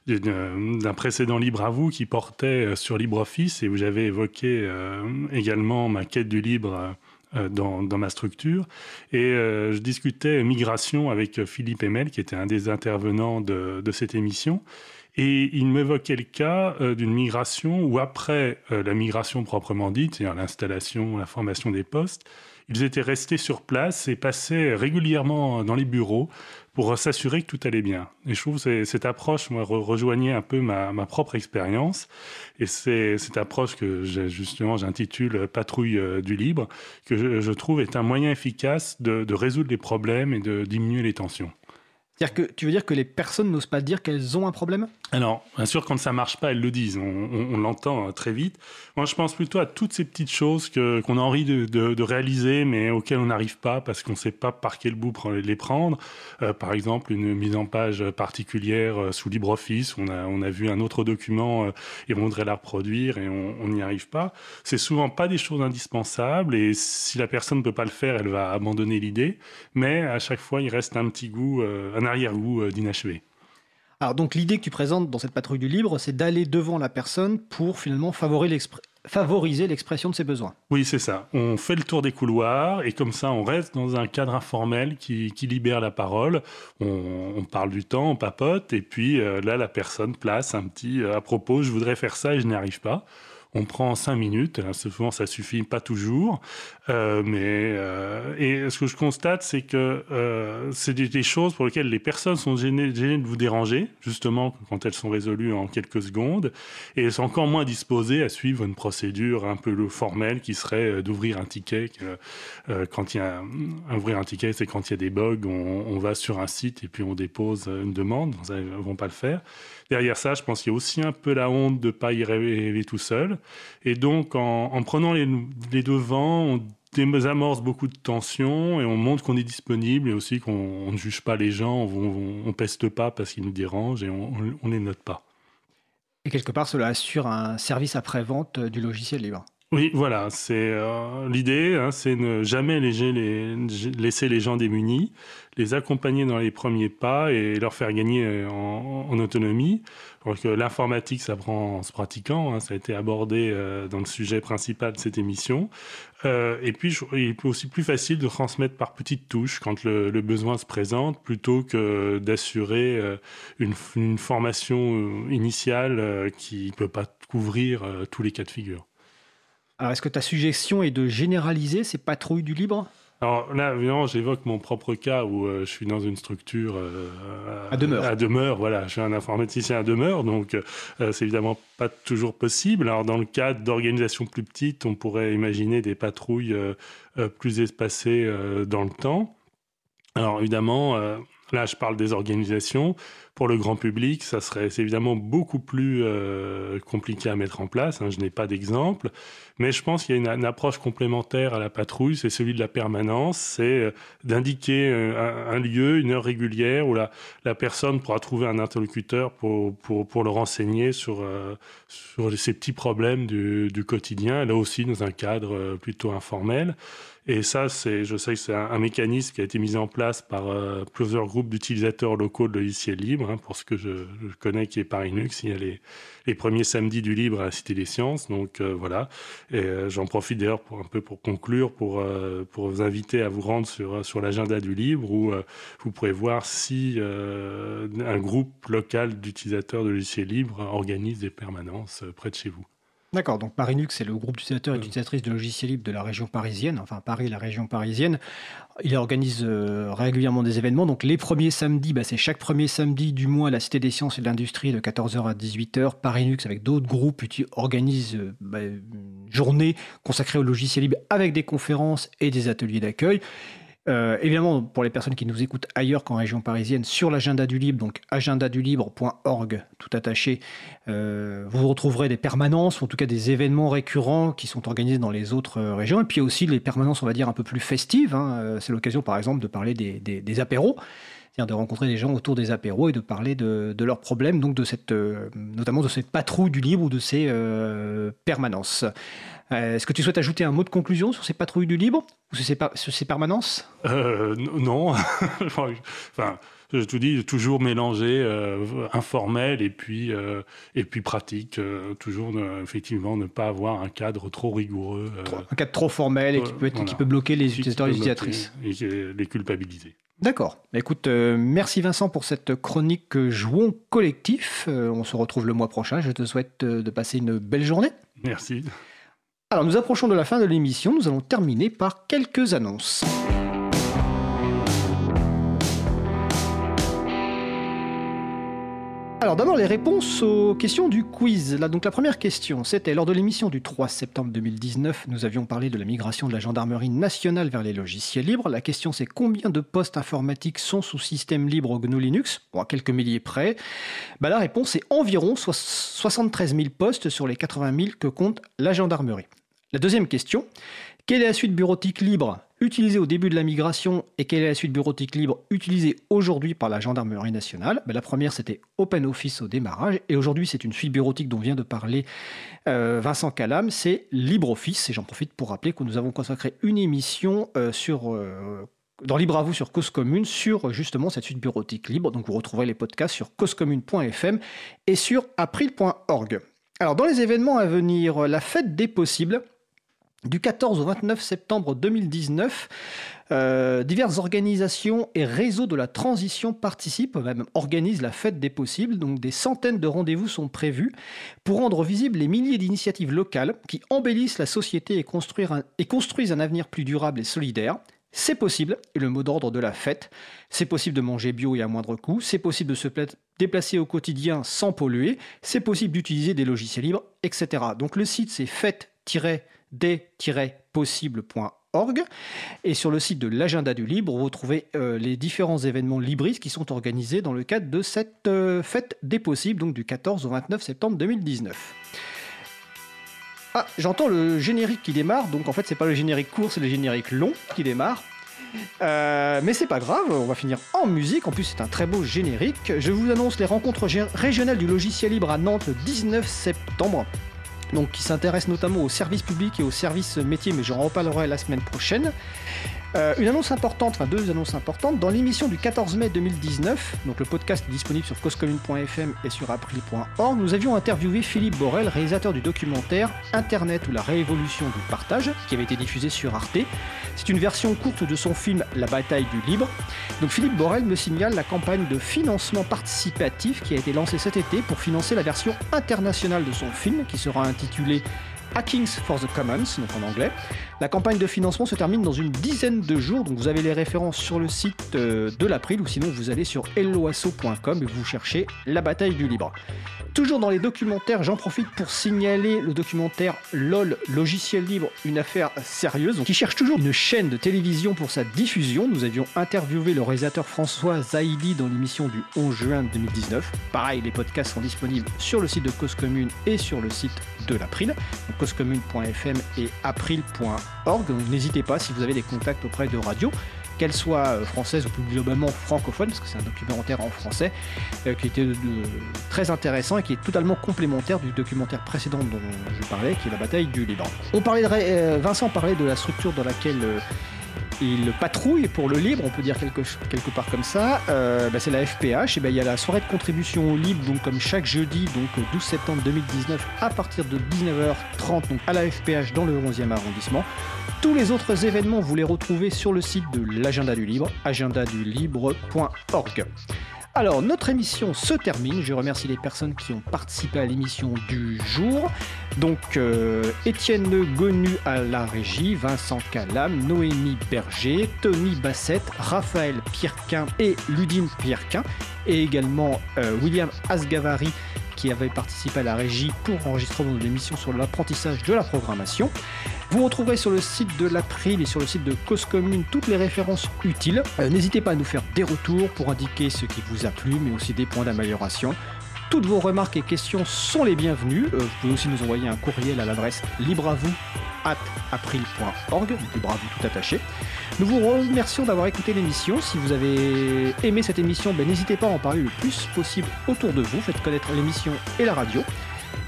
d'une, d'un précédent Libre à vous qui portait sur LibreOffice et où j'avais évoqué euh, également ma quête du libre euh, dans, dans ma structure. Et euh, je discutais migration avec Philippe Emel, qui était un des intervenants de, de cette émission. Et il m'évoquait le cas euh, d'une migration où après euh, la migration proprement dite, c'est-à-dire l'installation, la formation des postes, ils étaient restés sur place et passaient régulièrement dans les bureaux pour s'assurer que tout allait bien. Et je trouve que cette approche moi, rejoignait un peu ma, ma propre expérience. Et c'est cette approche que j'ai, justement j'intitule « Patrouille du libre », que je, je trouve est un moyen efficace de, de résoudre les problèmes et de diminuer les tensions. C'est-à-dire que, tu veux dire que les personnes n'osent pas dire qu'elles ont un problème ? Alors, bien sûr, quand ça ne marche pas, elles le disent. On, on, on l'entend très vite. Moi, je pense plutôt à toutes ces petites choses que, qu'on a envie de, de, de réaliser, mais auxquelles on n'arrive pas parce qu'on ne sait pas par quel bout les prendre. Euh, par exemple, une mise en page particulière sous LibreOffice. On a, on a vu un autre document et on voudrait la reproduire et on n'y arrive pas. Ce n'est souvent pas des choses indispensables. Et si la personne ne peut pas le faire, elle va abandonner l'idée. Mais à chaque fois, il reste un petit goût... Euh, arrière-goût d'inachevé. Alors donc l'idée que tu présentes dans cette patrouille du libre, c'est d'aller devant la personne pour finalement favoriser l'expr- favoriser l'expression de ses besoins. Oui, c'est ça. On fait le tour des couloirs et comme ça, on reste dans un cadre informel qui, qui libère la parole. On, on parle du temps, on papote et puis euh, là, la personne place un petit euh, « à propos, je voudrais faire ça et je n'y arrive pas ». On prend cinq minutes, souvent ça suffit pas toujours, euh, mais euh, et ce que je constate, c'est que euh, c'est des, des choses pour lesquelles les personnes sont gênées, gênées de vous déranger, justement quand elles sont résolues en quelques secondes, et elles sont encore moins disposées à suivre une procédure un peu formelle qui serait d'ouvrir un ticket. Euh, quand il y a un, ouvrir un ticket, c'est quand il y a des bugs, on, on va sur un site et puis on dépose une demande. Ils ne vont pas le faire. Derrière ça, je pense qu'il y a aussi un peu la honte de ne pas y rêver tout seul. Et donc, en, en prenant les, les devants, on désamorce beaucoup de tensions et on montre qu'on est disponible et aussi qu'on ne juge pas les gens, on ne peste pas parce qu'ils nous dérangent et on ne les note pas. Et quelque part, cela assure un service après-vente du logiciel libre. Oui, voilà, c'est euh, l'idée, hein, c'est ne jamais léger les, laisser les gens démunis, les accompagner dans les premiers pas et leur faire gagner en, en autonomie. Alors que l'informatique, ça prend en se pratiquant, hein, ça a été abordé euh, dans le sujet principal de cette émission. Euh, et puis, je, il est aussi plus facile de transmettre par petites touches quand le, le besoin se présente, plutôt que d'assurer euh, une, une formation initiale euh, qui ne peut pas couvrir euh, tous les cas de figure. Alors, est-ce que ta suggestion est de généraliser ces patrouilles du libre ? Alors là, évidemment, j'évoque mon propre cas où euh, je suis dans une structure euh, à, à demeure. À demeure, voilà. Je suis un informaticien à demeure, donc euh, c'est évidemment pas toujours possible. Alors, dans le cadre d'organisations plus petites, on pourrait imaginer des patrouilles euh, euh, plus espacées euh, dans le temps. Alors, évidemment... Euh, Là, je parle des organisations. Pour le grand public, ça serait c'est évidemment beaucoup plus euh, compliqué à mettre en place. Hein. Je n'ai pas d'exemple. Mais je pense qu'il y a une, une approche complémentaire à la patrouille. C'est celui de la permanence. C'est euh, d'indiquer euh, un, un lieu, une heure régulière où la, la personne pourra trouver un interlocuteur pour, pour, pour le renseigner sur, euh, sur ces petits problèmes du, du quotidien. Là aussi, dans un cadre euh, plutôt informel. Et ça, c'est, je sais que c'est un, un mécanisme qui a été mis en place par euh, plusieurs groupes d'utilisateurs locaux de logiciels libres. Hein, pour ce que je, je connais qui est Parinux, il y a les, les premiers samedis du libre à la Cité des Sciences. Donc euh, voilà, et euh, j'en profite d'ailleurs pour, un peu pour conclure, pour, euh, pour vous inviter à vous rendre sur, sur l'agenda du libre où euh, vous pourrez voir si euh, un groupe local d'utilisateurs de logiciels libres organise des permanences près de chez vous. D'accord, donc Parinux, c'est le groupe d'utilisateurs et d'utilisatrices de logiciels libres de la région parisienne, enfin Paris, la région parisienne. Il organise euh, régulièrement des événements. Donc les premiers samedis, bah, c'est chaque premier samedi du mois à la Cité des Sciences et de l'Industrie de quatorze heures à dix-huit heures. Parinux, avec d'autres groupes, uti- organise euh, bah, une journée consacrée aux logiciels libres avec des conférences et des ateliers d'accueil. Euh, évidemment, pour les personnes qui nous écoutent ailleurs qu'en région parisienne, sur l'agenda du libre, donc agenda du libre point org, tout attaché, euh, vous retrouverez des permanences, ou en tout cas des événements récurrents qui sont organisés dans les autres régions, et puis aussi les permanences, on va dire, un peu plus festives, hein. C'est l'occasion, par exemple, de parler des, des, des apéros, c'est-à-dire de rencontrer des gens autour des apéros et de parler de, de leurs problèmes, donc de cette, euh, notamment de cette patrouille du libre ou de ces euh, permanences. Euh, est-ce que tu souhaites ajouter un mot de conclusion sur ces patrouilles du libre ou sur ces, pa- sur ces permanences ? euh, n- Non, enfin, je te dis, toujours mélanger euh, informel et puis, euh, et puis pratique, euh, toujours euh, effectivement ne pas avoir un cadre trop rigoureux. Euh, trop, un cadre trop formel et qui peut, être, voilà. qui peut bloquer les utilisateurs et les utilisatrices. Et les culpabiliser. D'accord. Écoute, euh, merci Vincent pour cette chronique euh, Jouons collectif. Euh, on se retrouve le mois prochain. Je te souhaite euh, de passer une belle journée. Merci. Alors, nous approchons de la fin de l'émission. Nous allons terminer par quelques annonces. Alors d'abord, les réponses aux questions du quiz. Là, donc, la première question, c'était lors de l'émission du trois septembre deux mille dix-neuf, nous avions parlé de la migration de la gendarmerie nationale vers les logiciels libres. La question, c'est combien de postes informatiques sont sous système libre au G N U Linux ? Bon, à quelques milliers près. Bah, la réponse est environ soixante-treize mille postes sur les quatre-vingt mille que compte la gendarmerie. La deuxième question, quelle est la suite bureautique libre ? Utilisée au début de la migration et quelle est la suite bureautique libre utilisée aujourd'hui par la gendarmerie nationale ? Ben, la première, c'était Open Office au démarrage et aujourd'hui, c'est une suite bureautique dont vient de parler euh, Vincent Calame, c'est LibreOffice. Et j'en profite pour rappeler que nous avons consacré une émission euh, sur, euh, dans Libre à vous sur Cause Commune sur justement cette suite bureautique libre. Donc, vous retrouverez les podcasts sur cause commune point f m et sur april point org. Alors, dans les événements à venir, la fête des possibles... Du quatorze au vingt-neuf septembre deux mille dix-neuf, euh, diverses organisations et réseaux de la transition participent, même organisent la fête des possibles. Donc des centaines de rendez-vous sont prévus pour rendre visibles les milliers d'initiatives locales qui embellissent la société et, construire un, et construisent un avenir plus durable et solidaire. C'est possible, et le mot d'ordre de la fête, c'est possible de manger bio et à moindre coût, c'est possible de se pla- déplacer au quotidien sans polluer, c'est possible d'utiliser des logiciels libres, et cetera. Donc le site c'est fête-des-possibles point org et sur le site de l'agenda du libre, vous retrouvez euh, les différents événements libristes qui sont organisés dans le cadre de cette euh, fête des possibles, donc du quatorze au vingt-neuf septembre deux mille dix-neuf. Ah, j'entends le générique qui démarre, donc en fait c'est pas le générique court, c'est le générique long qui démarre. Euh, mais c'est pas grave, on va finir en musique, en plus c'est un très beau générique. Je vous annonce les rencontres gé- régionales du logiciel libre à Nantes le dix-neuf septembre. Donc, qui s'intéresse notamment aux services publics et aux services métiers, mais j'en reparlerai la semaine prochaine. Euh, une annonce importante, enfin deux annonces importantes, dans l'émission du quatorze mai deux mille dix-neuf, donc le podcast est disponible sur cause commune point f m et sur april point org, nous avions interviewé Philippe Borrel, réalisateur du documentaire Internet ou la révolution du partage, qui avait été diffusé sur Arte. C'est une version courte de son film La Bataille du Libre. Donc Philippe Borrel me signale la campagne de financement participatif qui a été lancée cet été pour financer la version internationale de son film, qui sera intitulée Hacking for the Commons, donc en anglais. La campagne de financement se termine dans une dizaine de jours, donc vous avez les références sur le site de l'April ou sinon vous allez sur helloasso point com et vous cherchez La Bataille du Libre. Toujours dans les documentaires, j'en profite pour signaler le documentaire LOL, logiciel libre, une affaire sérieuse, donc, qui cherche toujours une chaîne de télévision pour sa diffusion. Nous avions interviewé le réalisateur François Zaidi dans l'émission du onze juin deux mille dix-neuf. Pareil, les podcasts sont disponibles sur le site de Cause Commune et sur le site de l'April. Donc, cause commune point f m et april point org. Donc, n'hésitez pas si vous avez des contacts auprès de radio, qu'elles soient françaises ou plus globalement francophones, parce que c'est un documentaire en français euh, qui était de, de, très intéressant et qui est totalement complémentaire du documentaire précédent dont je parlais, qui est La Bataille du Liban. On parlait de, euh, Vincent parlait de la structure dans laquelle euh, il patrouille pour le libre, on peut dire quelque, quelque part comme ça, euh, bah c'est la F P H, et bah il y a la soirée de contribution au libre, donc comme chaque jeudi, donc douze septembre deux mille dix-neuf, à partir de dix-neuf heures trente, donc à la F P H dans le onzième arrondissement. Tous les autres événements, vous les retrouvez sur le site de l'agenda du libre, agenda du libre point org. Alors, notre émission se termine. Je remercie les personnes qui ont participé à l'émission du jour. Donc, euh, Étienne Gonu à la régie, Vincent Calame, Noémie Berger, Tony Bassett, Raphaël Pierquin et Ludine Pierquin. Et également euh, William Asgavari, qui avait participé à la régie pour enregistrement de l'émission sur l'apprentissage de la programmation. Vous retrouverez sur le site de l'April et sur le site de Cause Commune toutes les références utiles. Euh, n'hésitez pas à nous faire des retours pour indiquer ce qui vous a plu, mais aussi des points d'amélioration. Toutes vos remarques et questions sont les bienvenues. Euh, vous pouvez aussi nous envoyer un courriel à l'adresse libre à vous arobase april point org, libre à vous tout attaché. Nous vous remercions d'avoir écouté l'émission. Si vous avez aimé cette émission, ben, n'hésitez pas à en parler le plus possible autour de vous. Faites connaître l'émission et la radio.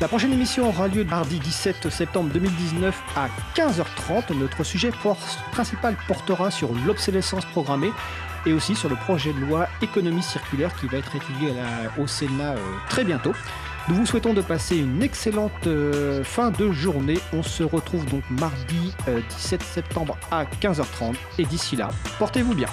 La prochaine émission aura lieu mardi dix-sept septembre deux mille dix-neuf à quinze heures trente. Notre sujet principal portera sur l'obsolescence programmée et aussi sur le projet de loi économie circulaire qui va être étudié à la, au Sénat euh, très bientôt. Nous vous souhaitons de passer une excellente euh, fin de journée. On se retrouve donc mardi euh, dix-sept septembre à quinze heures trente. Et d'ici là, portez-vous bien.